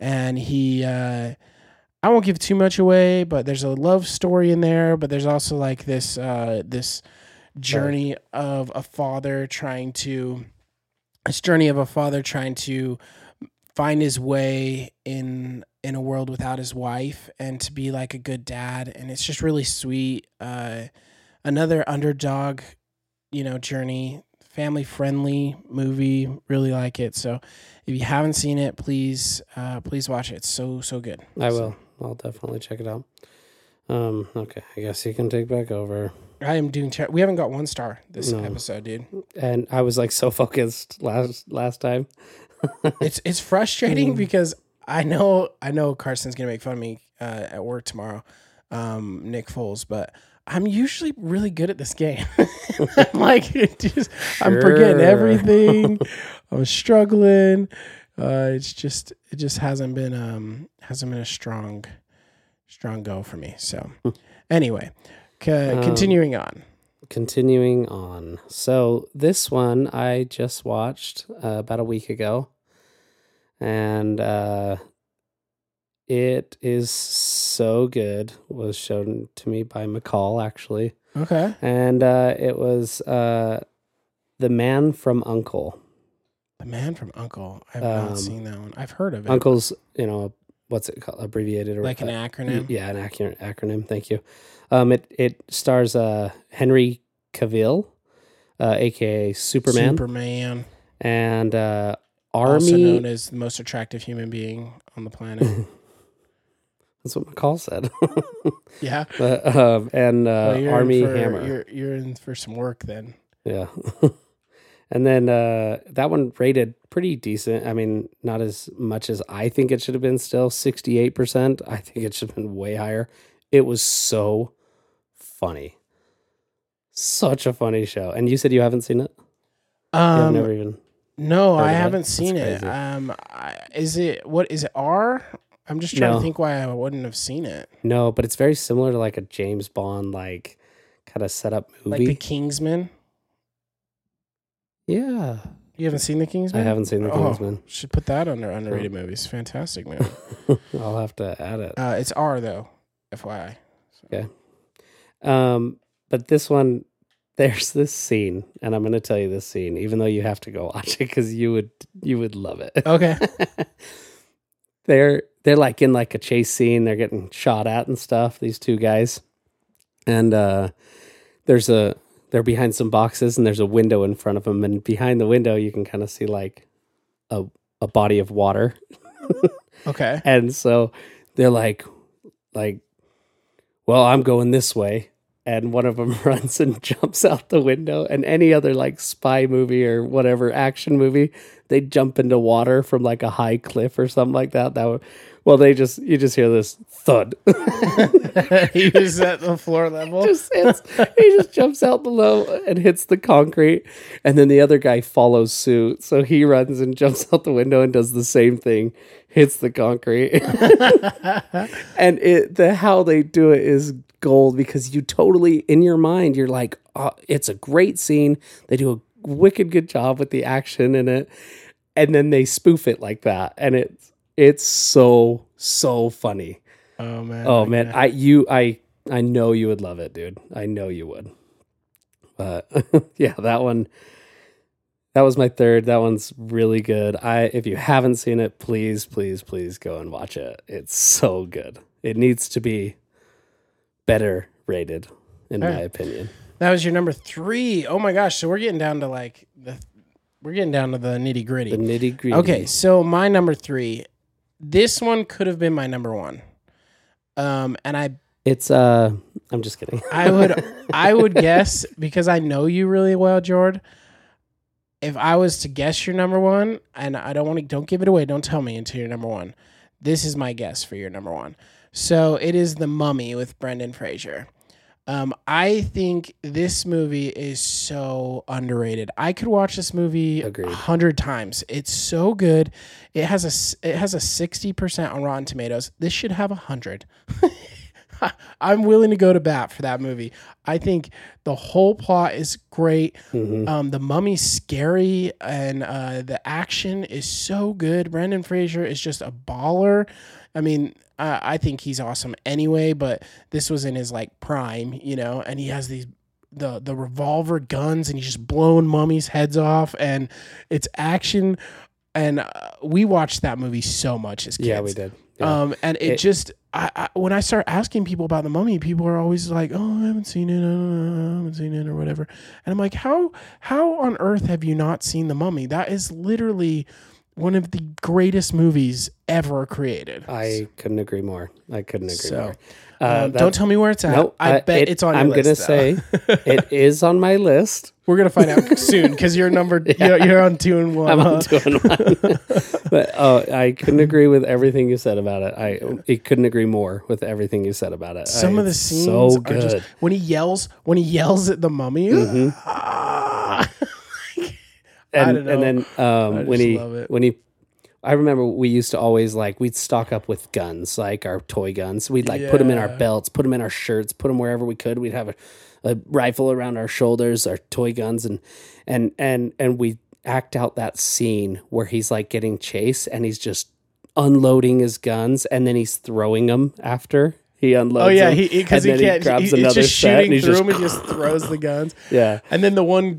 and he. I won't give too much away, but there's a love story in there. But there's also like this journey of a father trying to find his way in a world without his wife and to be like a good dad. And it's just really sweet. Another underdog, journey, family friendly movie. Really like it. So if you haven't seen it, please watch it. It's so good. I will. I'll definitely check it out. Okay. I guess you can take back over. I am doing we haven't got one star this episode, dude. And I was like so focused last time. It's frustrating because I know Carson's gonna make fun of me at work tomorrow, Nick Foles, but I'm usually really good at this game. I'm like, I'm forgetting everything. I'm struggling. It just hasn't been a strong go for me. So anyway, continuing on. So this one I just watched about a week ago, and it is so good. Was shown to me by McCall, actually. Okay. And it was The Man from U.N.C.L.E. The Man from U.N.C.L.E. I've not seen that one. I've heard of it. U.N.C.L.E.'s, what's it called? Abbreviated or like an acronym? Yeah, an acronym. Thank you. It stars Henry Cavill, aka Superman, and Army, also known as the most attractive human being on the planet. That's what McCall said. Yeah. Army Hammer. You're in for some work then. Yeah. And then that one rated pretty decent. I mean, not as much as I think it should have been, still 68%. I think it should have been way higher. It was so funny. Such a funny show. And you said you haven't seen it? I haven't seen it. Is it R? I'm just trying to think why I wouldn't have seen it. No, but it's very similar to like a James Bond, like kind of set up movie. Like The Kingsman? Yeah. You haven't seen The Kingsman? I haven't seen The Kingsman. Should put that under underrated movies. Fantastic movie. I'll have to add it. It's R though, FYI. So. Okay. But this one, there's this scene, and I'm going to tell you this scene, even though you have to go watch it because you would love it. Okay. They're like in like a chase scene. They're getting shot at and stuff, these two guys. And they're behind some boxes and there's a window in front of them. And behind the window, you can kind of see like a body of water. Okay. And so they're like, well, I'm going this way. And one of them runs and jumps out the window. And any other like spy movie or whatever action movie, they jump into water from like a high cliff or something like that. You just hear this thud. He was at the floor level. He just jumps out below and hits the concrete. And then the other guy follows suit. So he runs and jumps out the window and does the same thing, hits the concrete. And how they do it is gold, because you totally, in your mind, you're like, oh, it's a great scene. They do a wicked good job with the action in it. And then they spoof it like that. And it's so funny. Oh man. Oh man. Yeah. I know you would love it, dude. I know you would. Yeah, that one. That was my third. That one's really good. If you haven't seen it, please, please, please go and watch it. It's so good. It needs to be better rated, in my opinion. That was your number three. Oh my gosh! So we're getting down to like the nitty gritty. The nitty gritty. Okay, so my number three. This one could have been my number one. I'm just kidding. I would guess, because I know you really well, Jord. If I was to guess your number one, and I don't give it away. Don't tell me until your number one. This is my guess for your number one. So it is The Mummy with Brendan Fraser. I think this movie is so underrated. I could watch this movie 100 times. It's so good. It has a 60% on Rotten Tomatoes. This should have 100. I'm willing to go to bat for that movie. I think the whole plot is great. Mm-hmm. The mummy's scary, and the action is so good. Brendan Fraser is just a baller. I mean, I think he's awesome anyway, but this was in his like prime, you know, and he has these the revolver guns, and he's just blowing mummies' heads off, and it's action. And we watched that movie so much as kids. Yeah, we did. Yeah. And I when I start asking people about The Mummy, people are always like, "Oh, I haven't seen it. I haven't seen it," or whatever. And I'm like, "How on earth have you not seen The Mummy? That is literally one of the greatest movies ever created." I couldn't agree more. I couldn't agree more. Don't tell me where it's at. No, I bet it's on your list. I'm going to say it is on my list. We're going to find out soon, because you're on 2 and 1. I'm on 2 and 1. But I couldn't agree with everything you said about it. I couldn't agree more with everything you said about it. Some of the scenes so good. Are just, when he yells at the mummy. Mm-hmm. I remember we used to always we'd stock up with guns, like our toy guns. We'd put them in our belts, put them in our shirts, put them wherever we could. We'd have a rifle around our shoulders, our toy guns, and we act out that scene where he's like getting chased and he's just unloading his guns and then he's throwing them after. He unloads. Oh yeah, because he's just shooting through him and just throws the guns. Yeah, and then the one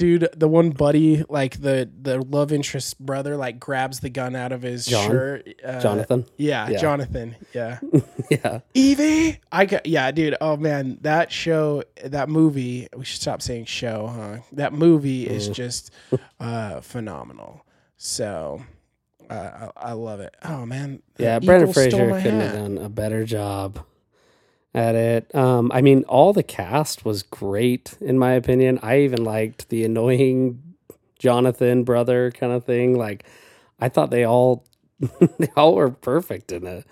buddy, like the love interest brother, grabs the gun out of his shirt. Jonathan. Yeah, Jonathan. Yeah, yeah. Evie, dude. Oh man, that movie. We should stop saying show, huh? That movie is just phenomenal. So. I love it. Oh man. Yeah, Brendan Fraser couldn't have done a better job at it. I mean, all the cast was great, in my opinion. I even liked the annoying Jonathan brother kind of thing. I thought they all were perfect in it.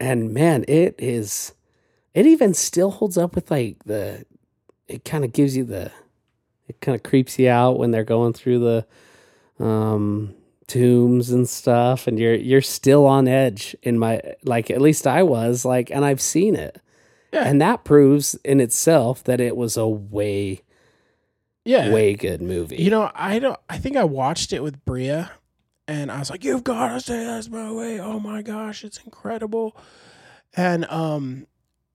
And man, it even still holds up with it kind of gives you it kind of creeps you out when they're going through the tombs and stuff, and you're still on edge in my, at least I was, and I've seen it. Yeah. And that proves in itself that it was a way good movie. You know, I think I watched it with Bria and I was like, "You've got to see this movie. Oh my gosh, it's incredible." And,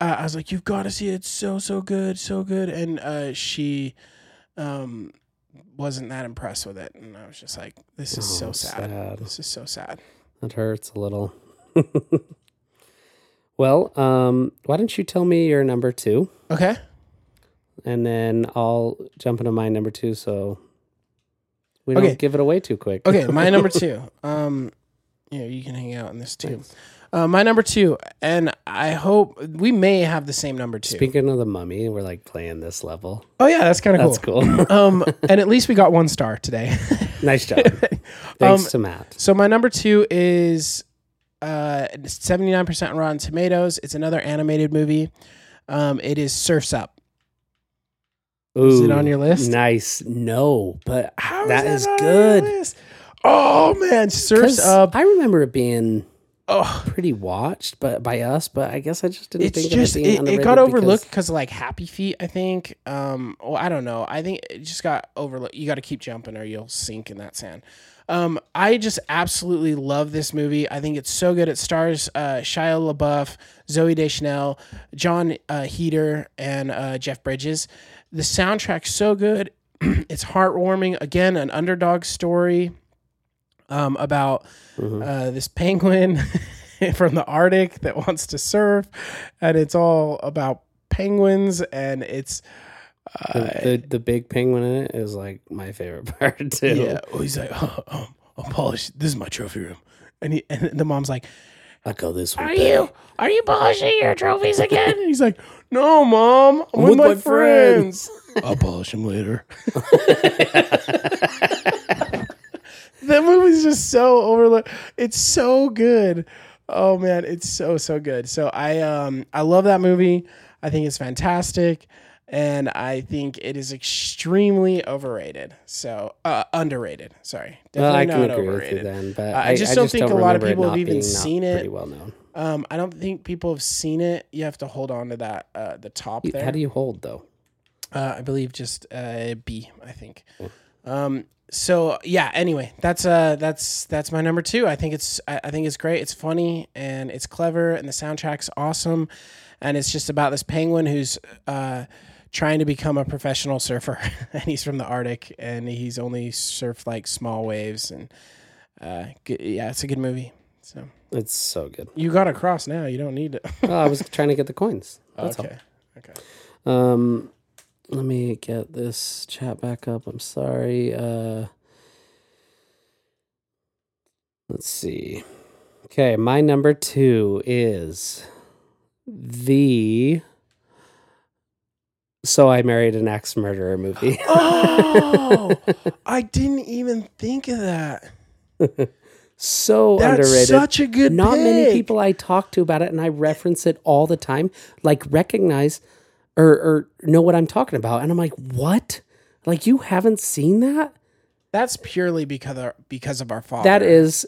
I was like, "You've got to see it. It's so, so good. So good." And, she, wasn't that impressed with it. And I was just like, this is so sad. This is so sad. That hurts a little. Well, why don't you tell me your number 2? Okay. And then I'll jump into my number 2. So we don't give it away too quick. Okay. My number 2. You can hang out in this too. Thanks. My number 2, and I hope we may have the same number 2. Speaking of The Mummy, we're playing this level. Oh yeah, that's kind of cool. That's cool. And at least we got 1 star today. Nice job. Thanks to Matt. So my number 2 is 79% Rotten Tomatoes. It's another animated movie. It is Surf's Up. Ooh, is it on your list? Nice. No, but that is good. Your list? Oh man, Surf's Up. I remember it being. Oh, pretty watched, but by us. But I guess I just didn't think of it being underrated. It got overlooked because Happy Feet, I think. Well, I don't know. I think it just got overlooked. You got to keep jumping, or you'll sink in that sand. I just absolutely love this movie. I think it's so good. It stars Shia LaBeouf, Zooey Deschanel, John Heder, and Jeff Bridges. The soundtrack's so good. It's heartwarming. Again, an underdog story. About this penguin from the Arctic that wants to surf, and it's all about penguins, and it's the big penguin in it is my favorite part too. Yeah, he's like, "I'll polish. This is my trophy room," and the mom's like, "I go this way. Are you polishing your trophies again?" He's like, "No, Mom, I'm with my friends. I'll polish them later." That movie's just so overlooked. It's so good. Oh man, it's so good. So I love that movie. I think it's fantastic. And I think it is extremely overrated. So underrated. Sorry, definitely not overrated. Well, I can agree with you then, but I just don't think a lot of people have even seen it. Pretty well known. I don't think people have seen it. You have to hold on to that. The top there. How do you hold though? I believe just B. I think. Cool. So yeah. Anyway, that's my number two. I think it's great. It's funny and it's clever and the soundtrack's awesome, and it's just about this penguin who's trying to become a professional surfer, and he's from the Arctic, and he's only surfed like small waves, and yeah, it's a good movie. So it's so good. You got a cross now. You don't need it. Oh, I was trying to get the coins. That's okay. All. Okay. Let me get this chat back up. I'm sorry. Let's see. Okay, my number two is the So I Married an Ex-Murderer movie. Oh, I didn't even think of that. So that's underrated. Such a good Not pick. Many people I talk to about it, and I reference it all the time, like recognize or know what I'm talking about. And I'm like, what? Like, you haven't seen that? That's purely because of our father. That is.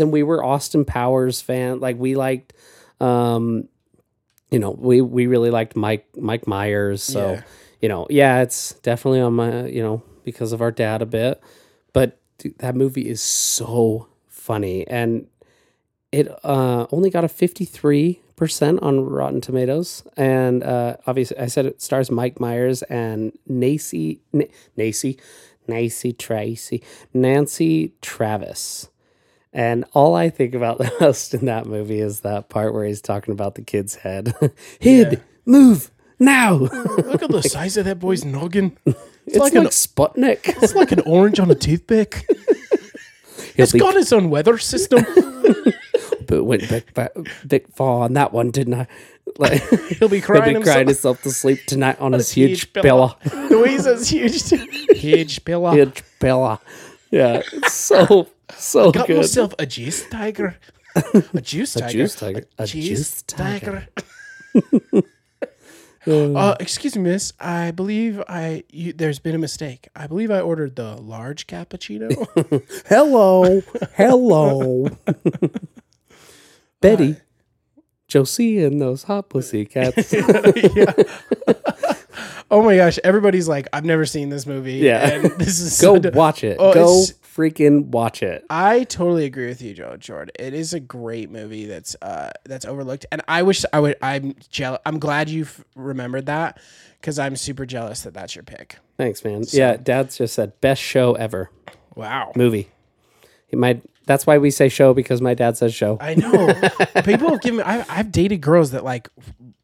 And we were Austin Powers fan. Like, we liked... You know, we really liked Mike Myers, so yeah. You know, yeah, it's definitely on my, you know, because of our dad a bit. But dude, that movie is so funny, and it only got a 53% on Rotten Tomatoes, and obviously I said it stars Mike Myers and Nancy Travis. And all I think about the most in that movie is that part where he's talking about the kid's head. Move now. Look at the size of that boy's noggin. It's like Sputnik. It's like an orange on a toothpick. It's got its own weather system. But went back far on that one, didn't I? Like, he'll be crying himself to sleep tonight on his huge pillow. The way he says huge pillow. Yeah, it's so good. I got myself a juice tiger. A juice tiger. Excuse me, miss. I believe there's been a mistake. I believe I ordered the large cappuccino. Hello. Betty, Josie, and those hot pussy cats. Yeah. Oh my gosh, everybody's like, I've never seen this movie. Yeah. And this is watch it. Oh, go freaking watch it. I totally agree with you, Joe Jordan. It is a great movie that's overlooked. And I wish I would. I'm glad you remembered that, because I'm super jealous that that's your pick. Thanks, man. So. Yeah, Dad's just said best show ever. Wow. Movie. That's why we say show, because my dad says show. I know. People give me. I've dated girls that like.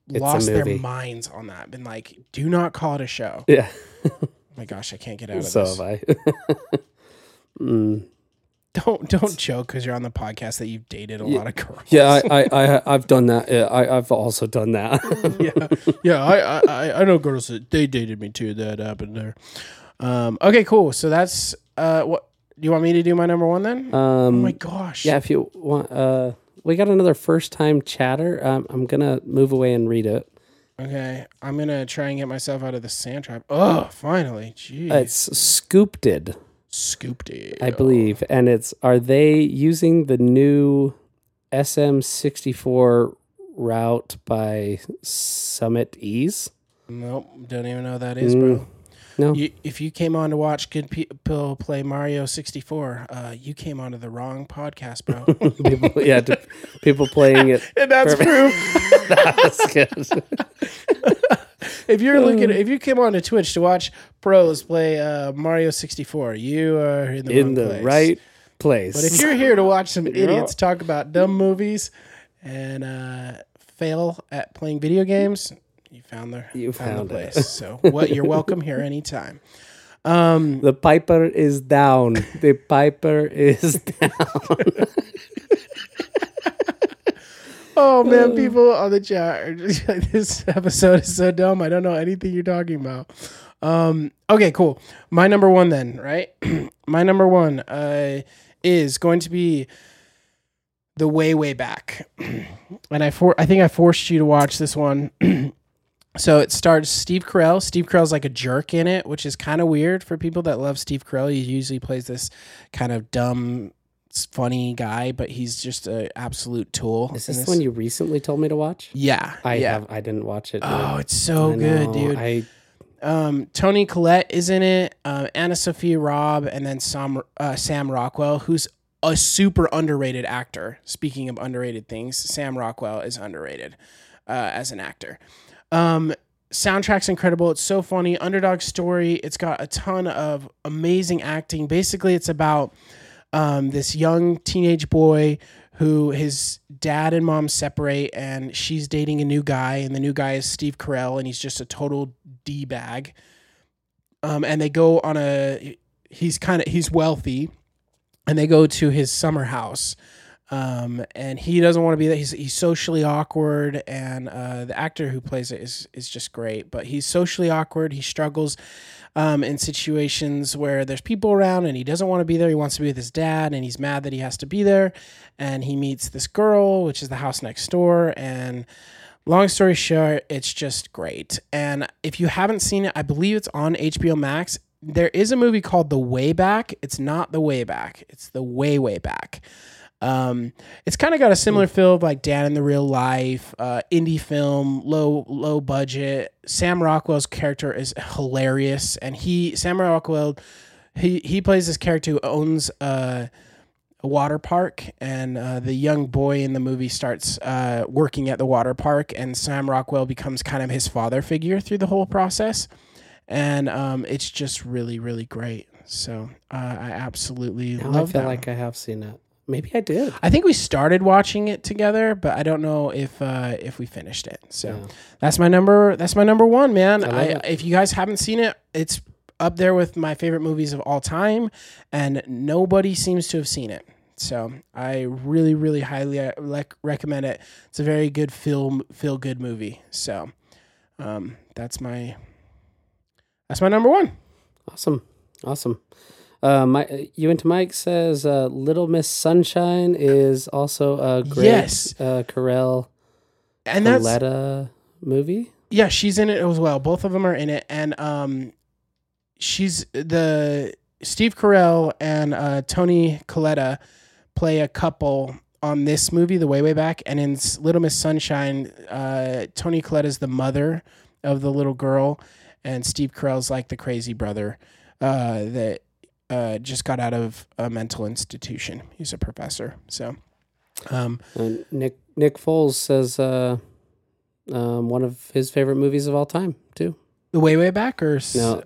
Lost their minds on that. Been like, do not call it a show. Yeah. Oh my gosh, I can't get out of this. So have I. Don't joke because you're on the podcast that you've dated a lot of girls. Yeah, I've done that. Yeah, I've also done that. Yeah. I know girls that they dated me too. That happened there. Okay, cool. So that's what. Do you want me to do my number one then? Oh my gosh. Yeah, if you want. We got another first-time chatter. I'm going to move away and read it. Okay. I'm going to try and get myself out of the sand trap. Oh, finally. Jeez. It's Scooped It. I believe. And it's, are they using the new SM64 route by Summit Ease? Nope. Don't even know what that is, bro. No. If you came on to watch good people play Mario 64, you came onto the wrong podcast, bro. people playing it. And that's true. That's good. If you came onto Twitch to watch pros play Mario 64, you are in the right place. But if you're here to watch some idiots talk about dumb movies and fail at playing video games. You found the place. So you're welcome here anytime. The piper is down. The piper is down. Oh man, people on the chat are just like, this episode is so dumb. I don't know anything you're talking about. Okay, cool. My number one then, right? My number one is going to be The Way Back. And I think I forced you to watch this one. So it stars Steve Carell. Steve Carell's like a jerk in it, which is kind of weird for people that love Steve Carell. He usually plays this kind of dumb, funny guy, but he's just an absolute tool. Is this the one you recently told me to watch? Yeah. I didn't watch it. Dude. Oh, it's so good, dude. Toni Collette is in it, Anna Sophia Robb, and then Sam Rockwell, who's a super underrated actor. Speaking of underrated things, Sam Rockwell is underrated as an actor. Soundtrack's incredible. It's so funny. Underdog story. It's got a ton of amazing acting. Basically, it's about this young teenage boy who his dad and mom separate, and she's dating a new guy, and the new guy is Steve Carell, and he's just a total D-bag. And they go on he's wealthy, and they go to his summer house. And he doesn't want to be there. He's socially awkward, and the actor who plays it is just great. But he's socially awkward. He struggles in situations where there's people around, and he doesn't want to be there. He wants to be with his dad, and he's mad that he has to be there. And he meets this girl, which is the house next door. And long story short, it's just great. And if you haven't seen it, I believe it's on HBO Max. There is a movie called The Way Back. It's not The Way Back. It's The Way, Way Back. It's kind of got a similar feel of like Dan in the Real Life, indie film, low budget. Sam Rockwell's character is hilarious, and Sam Rockwell plays this character who owns a water park, and the young boy in the movie starts working at the water park, and Sam Rockwell becomes kind of his father figure through the whole process, and it's just really, really great. So I absolutely love that. I feel like I have seen it. Maybe I did. I think we started watching it together, but I don't know if we finished it. So yeah. That's my number one, man. If you guys haven't seen it, it's up there with my favorite movies of all time, and nobody seems to have seen it. So I really, really highly recommend it. It's a very good feel-good movie. So that's my number one. Awesome. You to Mike says Little Miss Sunshine is also a great Carell and Coletta movie. Yeah, she's in it as well. Both of them are in it. And Steve Carell and Toni Collette play a couple on this movie, The Way, Way Back. And in Little Miss Sunshine, Toni Collette is the mother of the little girl. And Steve Carell's like the crazy brother that... just got out of a mental institution. He's a professor. So, Nick Foles says one of his favorite movies of all time too. The Way, Way Back, or Little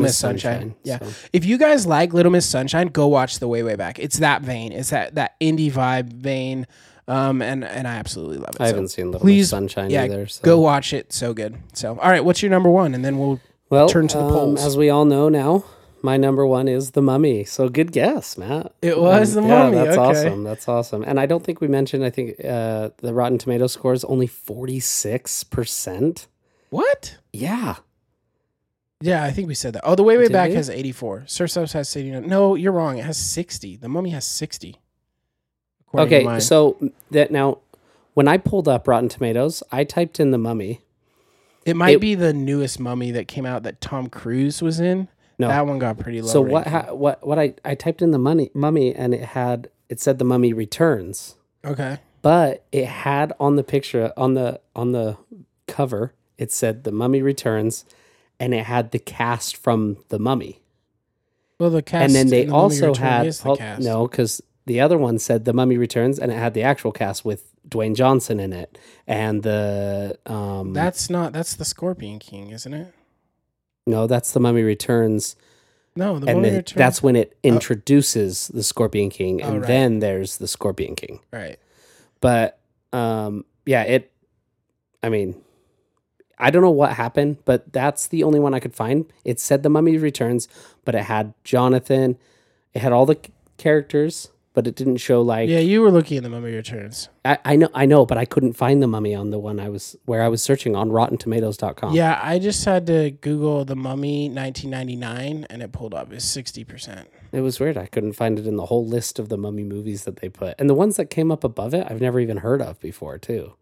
Miss Sunshine. Yeah. So. If you guys like Little Miss Sunshine, go watch The Way, Way Back. It's that vein. It's that indie vibe vein. And I absolutely love it. I haven't seen Little Miss Sunshine either. So. Go watch it. So good. So, all right, what's your number one? And then we'll turn to the polls. As we all know now, my number one is The Mummy. So good guess, Matt. It was The Mummy. Yeah, that's awesome. That's awesome. And I don't think we mentioned, I think the Rotten Tomato score is only 46%. What? Yeah. Yeah, I think we said that. Oh, The Way, Way Back has 84. Sursop's has 89. No, you're wrong. It has 60. The Mummy has 60. Okay, so that now, when I pulled up Rotten Tomatoes, I typed in The Mummy. It might be the newest Mummy that came out that Tom Cruise was in. No. That one got pretty low. So rated. What I typed in The Mummy, and it said The Mummy Returns. Okay. But it had on the picture on the cover, it said The Mummy Returns, and it had the cast from The Mummy. Well, the cast. And then they also had because the other one said The Mummy Returns, and it had the actual cast with Dwayne Johnson in it, and the that's the Scorpion King, isn't it? No, that's The Mummy Returns. No, The Mummy Returns. That's when it introduces the Scorpion King, and then there's the Scorpion King. Right. But, I don't know what happened, but that's the only one I could find. It said The Mummy Returns, but it had Jonathan. It had all the characters, but it didn't show like... Yeah, you were looking at The Mummy Returns. I know, but I couldn't find The Mummy on the one I was searching on RottenTomatoes.com. Yeah, I just had to Google The Mummy 1999, and it pulled up. It's 60%. It was weird. I couldn't find it in the whole list of the Mummy movies that they put. And the ones that came up above it, I've never even heard of before, too.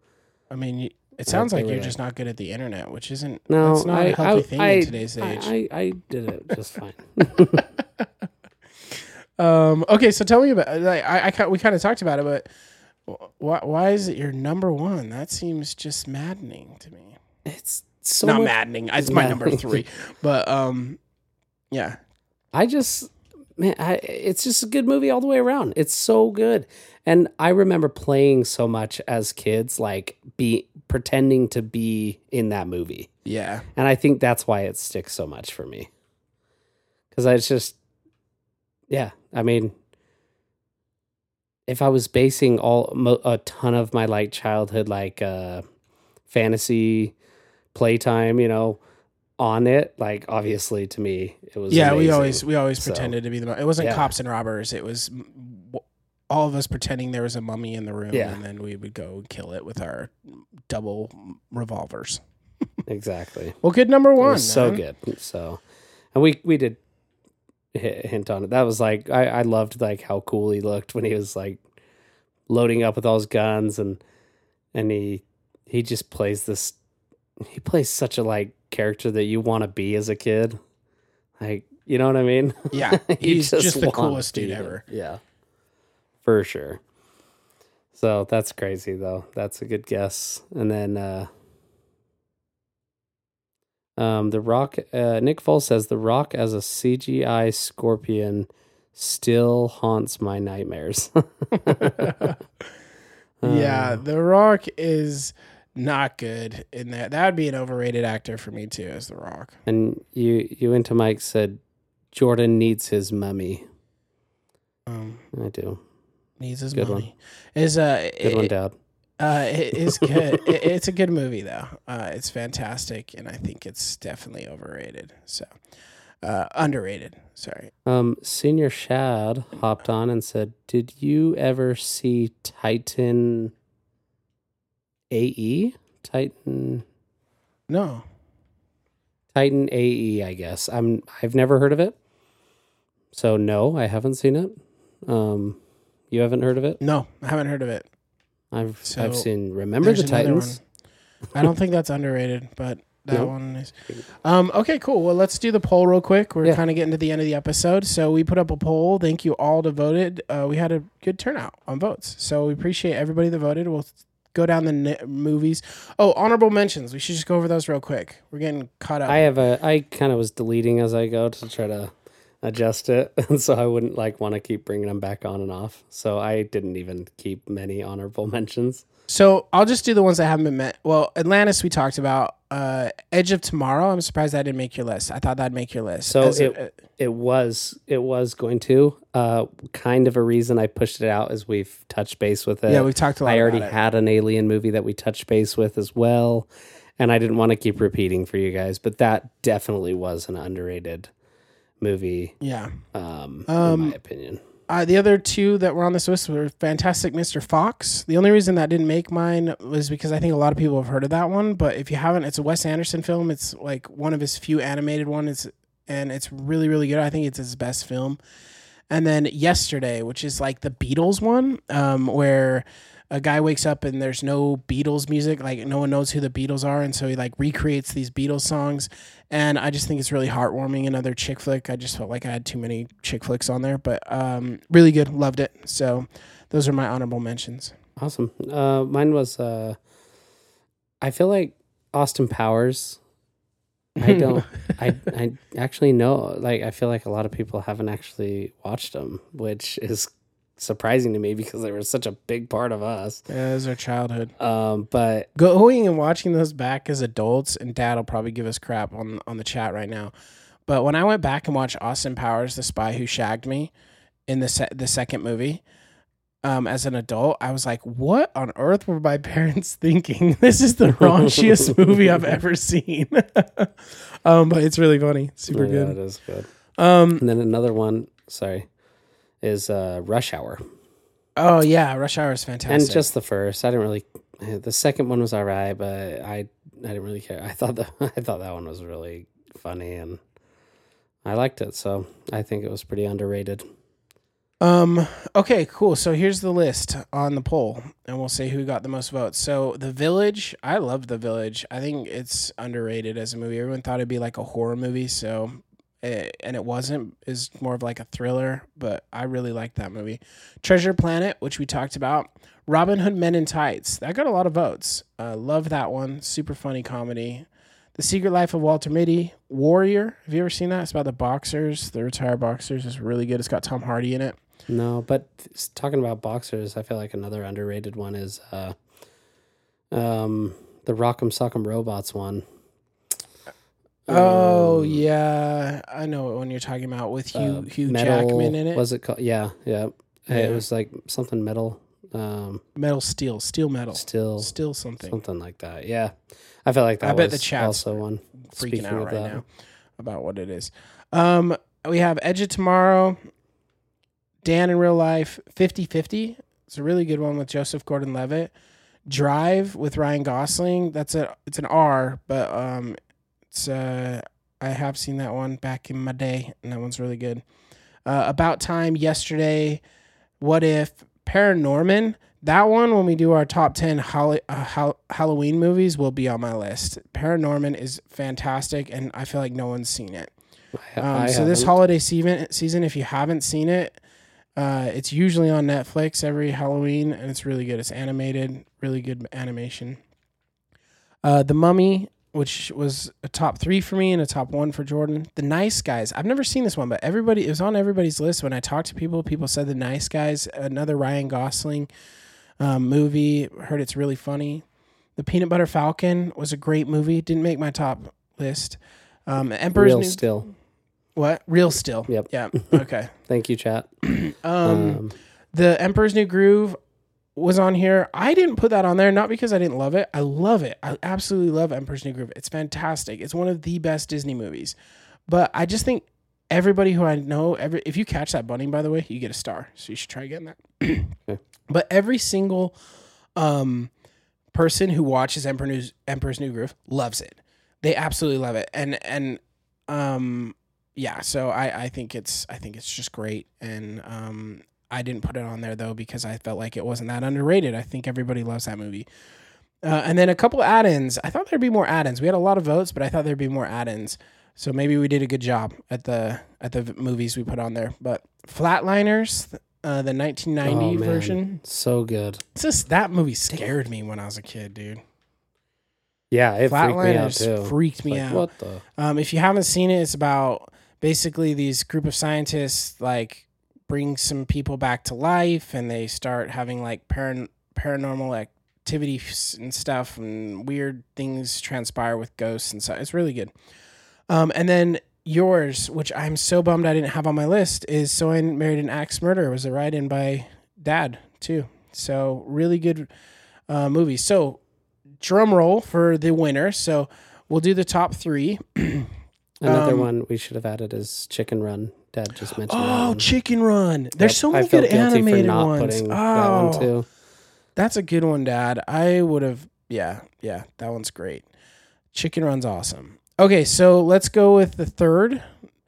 I mean, It sounds like you're just not good at the internet, which isn't. No, that's not a healthy thing in today's age. I did it just fine. Okay, so tell me about. Like, we kind of talked about it, but why is it your number one? That seems just maddening to me. It's so not maddening. It's my number three, but yeah. It's just a good movie all the way around. It's so good. And I remember playing so much as kids, like pretending to be in that movie. Yeah. And I think that's why it sticks so much for me. Because I just, yeah, I mean, if I was basing a ton of my like childhood, like fantasy playtime, you know, on it, like obviously to me, it was amazing. we always pretended to be the. It wasn't cops and robbers. It was all of us pretending there was a mummy in the room, and then we would go kill it with our double revolvers. Exactly. Well, good number one. It was so good. So, and we did hint on it. That was like I loved like how cool he looked when he was like loading up with all his guns, and he just plays this. He plays such a like character that you want to be as a kid, like you know what I mean. Yeah, he's just the coolest dude ever. Yeah. For sure. So that's crazy, though. That's a good guess. And then The Rock, Nick Foles says, The Rock as a CGI scorpion still haunts my nightmares. Yeah, The Rock is not good in that. That would be an overrated actor for me, too, as The Rock. And you into Mike said, Jordan needs his mummy. I do. Needs his good money. One. Is good one, Dad. It is good. It's a good movie though. It's fantastic, and I think it's definitely overrated. So underrated. Sorry. Senior Shad hopped on and said, "Did you ever see Titan A.E.? Titan? No. Titan A.E. I guess I've never heard of it. So no, I haven't seen it. You haven't heard of it? No, I haven't heard of it. I've seen Remember the Titans. I don't think that's underrated, but that one is. Okay, cool. Well, let's do the poll real quick. We're kind of getting to the end of the episode. So we put up a poll. Thank you all to voted. We had a good turnout on votes. So we appreciate everybody that voted. We'll go down the movies. Oh, honorable mentions. We should just go over those real quick. We're getting caught up. I kind of was deleting as I go to try to adjust it, and so I wouldn't like want to keep bringing them back on and off, so I didn't even keep many honorable mentions. So I'll just do the ones that haven't been met. Well, Atlantis we talked about. Edge of Tomorrow, I'm surprised I didn't make your list. I thought that'd make your list. So it was going to kind of a reason I pushed it out is we've touched base with it. Yeah, we've talked a lot. I already had an alien movie that we touched base with as well, and I didn't want to keep repeating for you guys, but that definitely was an underrated movie. Yeah. In my opinion. The other two that were on this list were Fantastic Mr. Fox. The only reason that didn't make mine was because I think a lot of people have heard of that one, but if you haven't, it's a Wes Anderson film. It's like one of his few animated ones, and it's really, really good. I think it's his best film. And then Yesterday, which is like the Beatles one, where a guy wakes up and there's no Beatles music. Like no one knows who the Beatles are. And so he like recreates these Beatles songs. And I just think it's really heartwarming. Another chick flick. I just felt like I had too many chick flicks on there, but really good. Loved it. So those are my honorable mentions. Awesome. Mine was, I feel like Austin Powers. I don't, I actually know, like, I feel like a lot of people haven't actually watched them, which is surprising to me because they were such a big part of us. Yeah, it was our childhood. But going and watching those back as adults, and Dad will probably give us crap on the chat right now, but when I went back and watched Austin Powers, The Spy Who Shagged Me, in the second movie, as an adult, I was like, what on earth were my parents thinking? This is the raunchiest movie I've ever seen. But it's really funny. Super good. Yeah, it is good. And then another one, sorry, is Rush Hour. Oh yeah, Rush Hour is fantastic. And just the first, the second one was all right, but I didn't really care. I thought that one was really funny and I liked it, so I think it was pretty underrated. Okay, cool. So here's the list on the poll, and we'll see who got the most votes. So The Village, I love The Village. I think it's underrated as a movie. Everyone thought it'd be like a horror movie, and it wasn't. It's more of like a thriller, but I really liked that movie. Treasure Planet, which we talked about. Robin Hood Men in Tights. That got a lot of votes. Love that one. Super funny comedy. The Secret Life of Walter Mitty. Warrior. Have you ever seen that? It's about the boxers, the retired boxers. It's really good. It's got Tom Hardy in it. No, but talking about boxers, I feel like another underrated one is the Rock'em Sock'em Robots one. Oh, yeah. I know what one you're talking about with Hugh Jackman in it. Was it called? Yeah. Hey, it was like something metal. Steel something. Something like that, yeah. I feel like that was also one. Freaking out right now about what it is. We have Edge of Tomorrow. Dan in Real Life, 50-50. It's a really good one with Joseph Gordon-Levitt. Drive with Ryan Gosling. It's an R, but I have seen that one back in my day, and that one's really good. About Time, Yesterday, What If, Paranorman. That one, when we do our top 10 Halloween movies, will be on my list. Paranorman is fantastic, and I feel like no one's seen it. So this holiday season, if you haven't seen it, it's usually on Netflix every Halloween, and it's really good. It's animated, really good animation. The Mummy, which was a top 3 for me and a top 1 for Jordan. The Nice Guys. I've never seen this one, but it was on everybody's list. When I talked to people, people said The Nice Guys, another Ryan Gosling movie. Heard it's really funny. The Peanut Butter Falcon was a great movie. Didn't make my top list. Emperor's Real Still. What? Real Still. Yep. Yeah. Okay. Thank you, chat. The Emperor's New Groove was on here. I didn't put that on there, not because I didn't love it. I love it. I absolutely love Emperor's New Groove. It's fantastic. It's one of the best Disney movies. But I just think everybody who I know, if you catch that bunny, by the way, you get a star. So you should try getting that. Okay. But every single person who watches Emperor's New Groove loves it. They absolutely love it. Yeah, so I think it's just great, and I didn't put it on there though because I felt like it wasn't that underrated. I think everybody loves that movie. And then a couple add-ins. I thought there'd be more add-ins. We had a lot of votes, but I thought there'd be more add-ins. So maybe we did a good job at the movies we put on there. But Flatliners, the 1990 version, so good. It's just that movie scared me when I was a kid, dude. Yeah, it freaked me out. What the? If you haven't seen it, it's about basically these group of scientists like bring some people back to life, and they start having like paranormal activities and stuff, and weird things transpire with ghosts and stuff. It's really good. And then yours, which I'm so bummed I didn't have on my list, is So I Married an Axe Murderer. It was a write-in by Dad too. So really good movie. So drum roll for the winner. So we'll do the top 3. Another one we should have added is Chicken Run. Dad just mentioned. Oh, Chicken Run! There's so many good animated ones. That one too. That's a good one, Dad. I would have. Yeah, that one's great. Chicken Run's awesome. Okay, so let's go with the third.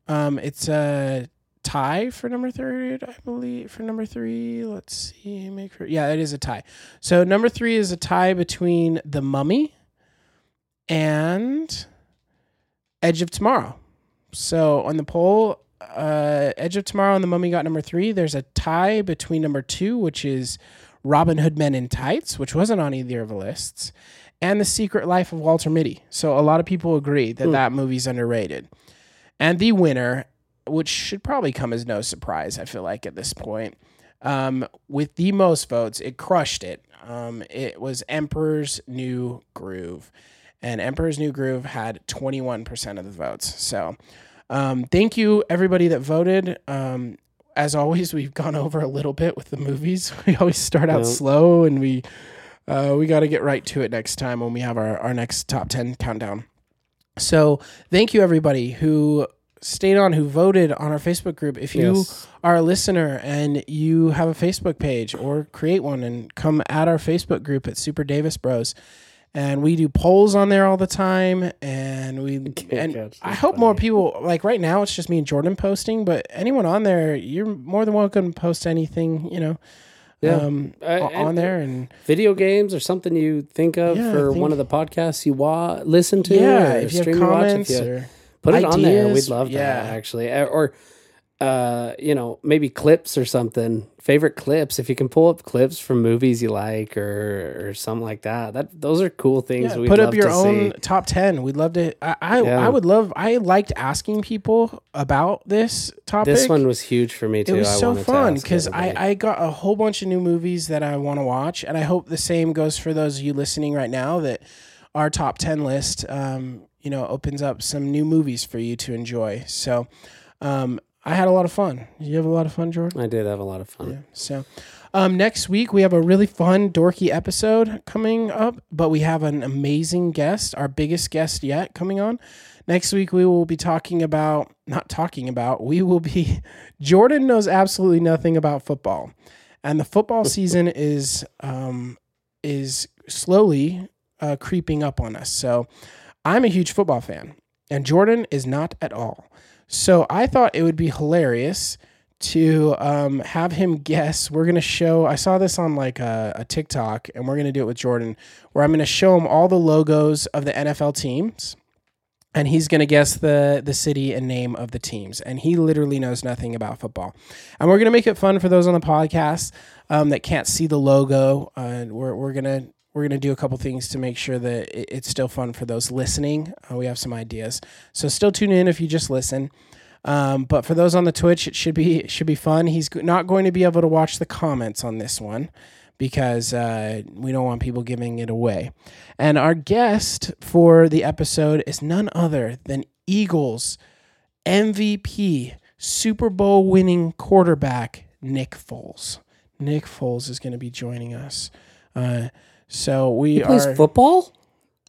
It's a tie for number 3, I believe. For number 3, let's see. It is a tie. So number 3 is a tie between The Mummy and Edge of Tomorrow. So on the poll, Edge of Tomorrow and The Mummy got number 3. There's a tie between number 2, which is Robin Hood Men in Tights, which wasn't on either of the lists, and The Secret Life of Walter Mitty. So a lot of people agree that that movie's underrated. And the winner, which should probably come as no surprise, I feel like at this point, with the most votes, it crushed it. It was Emperor's New Groove. And Emperor's New Groove had 21% of the votes. So thank you, everybody that voted. As always, we've gone over a little bit with the movies. We always start out slow, and we got to get right to it next time when we have our next top 10 countdown. So thank you, everybody who stayed on, who voted on our Facebook group. If you are a listener and you have a Facebook page, or create one and come at our Facebook group at Super Davis Bros. And we do polls on there all the time, and I hope more people, like right now it's just me and Jordan posting, but anyone on there, you're more than welcome to post anything, you know, on there. And video games or something you think of for one of the podcasts you listen to. Yeah, or if you have comments or put it ideas, on there. We'd love that, actually. Or, you know, maybe clips or something. Favorite clips, if you can pull up clips from movies you like or something like that. Those are cool things. Yeah, put up your own top 10. We'd love to. I liked asking people about this topic. This one was huge for me too. It was so fun because I got a whole bunch of new movies that I want to watch, and I hope the same goes for those of you listening right now, that our top 10 list, you know, opens up some new movies for you to enjoy. So, I had a lot of fun. Did you have a lot of fun, Jordan? I did have a lot of fun. Yeah. So next week, we have a really fun, dorky episode coming up, but we have an amazing guest, our biggest guest yet, coming on. Next week, we will be Jordan knows absolutely nothing about football. And the football season is slowly creeping up on us. So I'm a huge football fan, and Jordan is not at all. So I thought it would be hilarious to have him guess. We're going to show, I saw this on like a TikTok, and we're going to do it with Jordan, where I'm going to show him all the logos of the NFL teams, and he's going to guess the city and name of the teams. And he literally knows nothing about football. And we're going to make it fun for those on the podcast that can't see the logo. We're going to do a couple things to make sure that it's still fun for those listening. We have some ideas. So still tune in if you just listen. But for those on the Twitch, it should be fun. He's not going to be able to watch the comments on this one because we don't want people giving it away. And our guest for the episode is none other than Eagles MVP, Super Bowl winning quarterback, Nick Foles. Nick Foles is going to be joining us. So he plays football?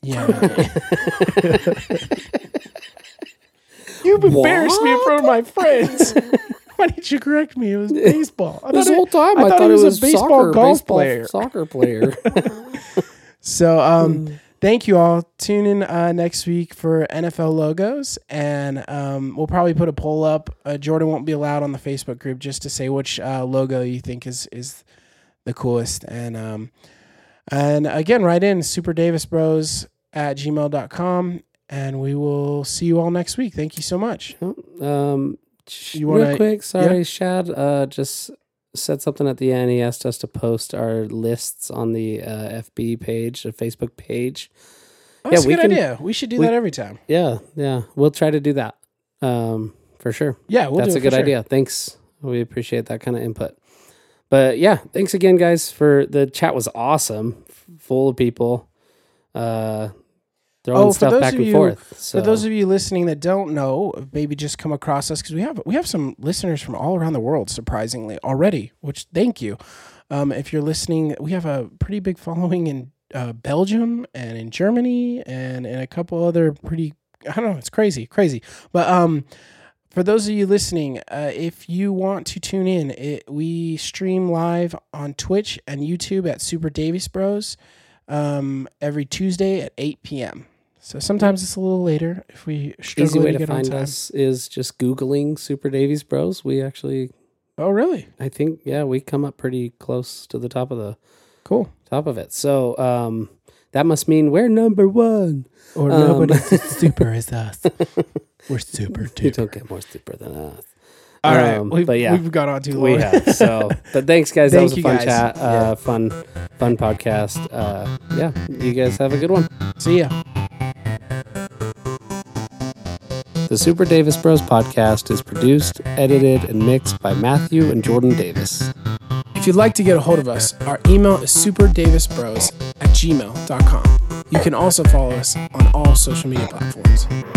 Yeah. You've embarrassed me in front of my friends. Why did you correct me? It was baseball. I thought it was a baseball player. So thank you all. Tune in next week for NFL logos, and we'll probably put a poll up. Jordan won't be allowed on the Facebook group just to say which logo you think is the coolest. And again, write in superdavisbros@gmail.com, and we will see you all next week. Thank you so much. Real quick, sorry, yeah? Shad, just said something at the end. He asked us to post our lists on the FB page, the Facebook page. Oh, that's a good idea. We should do that every time. Yeah. We'll try to do that for sure. Yeah, that's a good idea. Thanks. We appreciate that kind of input. But yeah, thanks again, guys, for the chat. Was awesome, full of people throwing stuff back and forth. So for those of you listening that don't know, maybe just come across us, because we have some listeners from all around the world, surprisingly, already. Which, thank you. If you're listening, we have a pretty big following in Belgium and in Germany and in a couple other pretty. I don't know. It's crazy, but. For those of you listening, if you want to tune in, we stream live on Twitch and YouTube at Super Davis Bros every Tuesday at 8 p.m. So sometimes it's a little later if we struggle to get on time. Easy way to find us is just Googling Super Davis Bros. We actually... Oh, really? I think, yeah, we come up pretty close to the top of the... Cool. Top of it. So that must mean we're number one. Or nobody's super as us. We're super duper. You don't get more super than us. All right. We've got on too long. We have. So, but thanks, guys. That was a fun chat. Fun podcast. Yeah. You guys have a good one. See ya. The Super Davis Bros podcast is produced, edited, and mixed by Matthew and Jordan Davis. If you'd like to get a hold of us, our email is superdavisbros@gmail.com. You can also follow us on all social media platforms.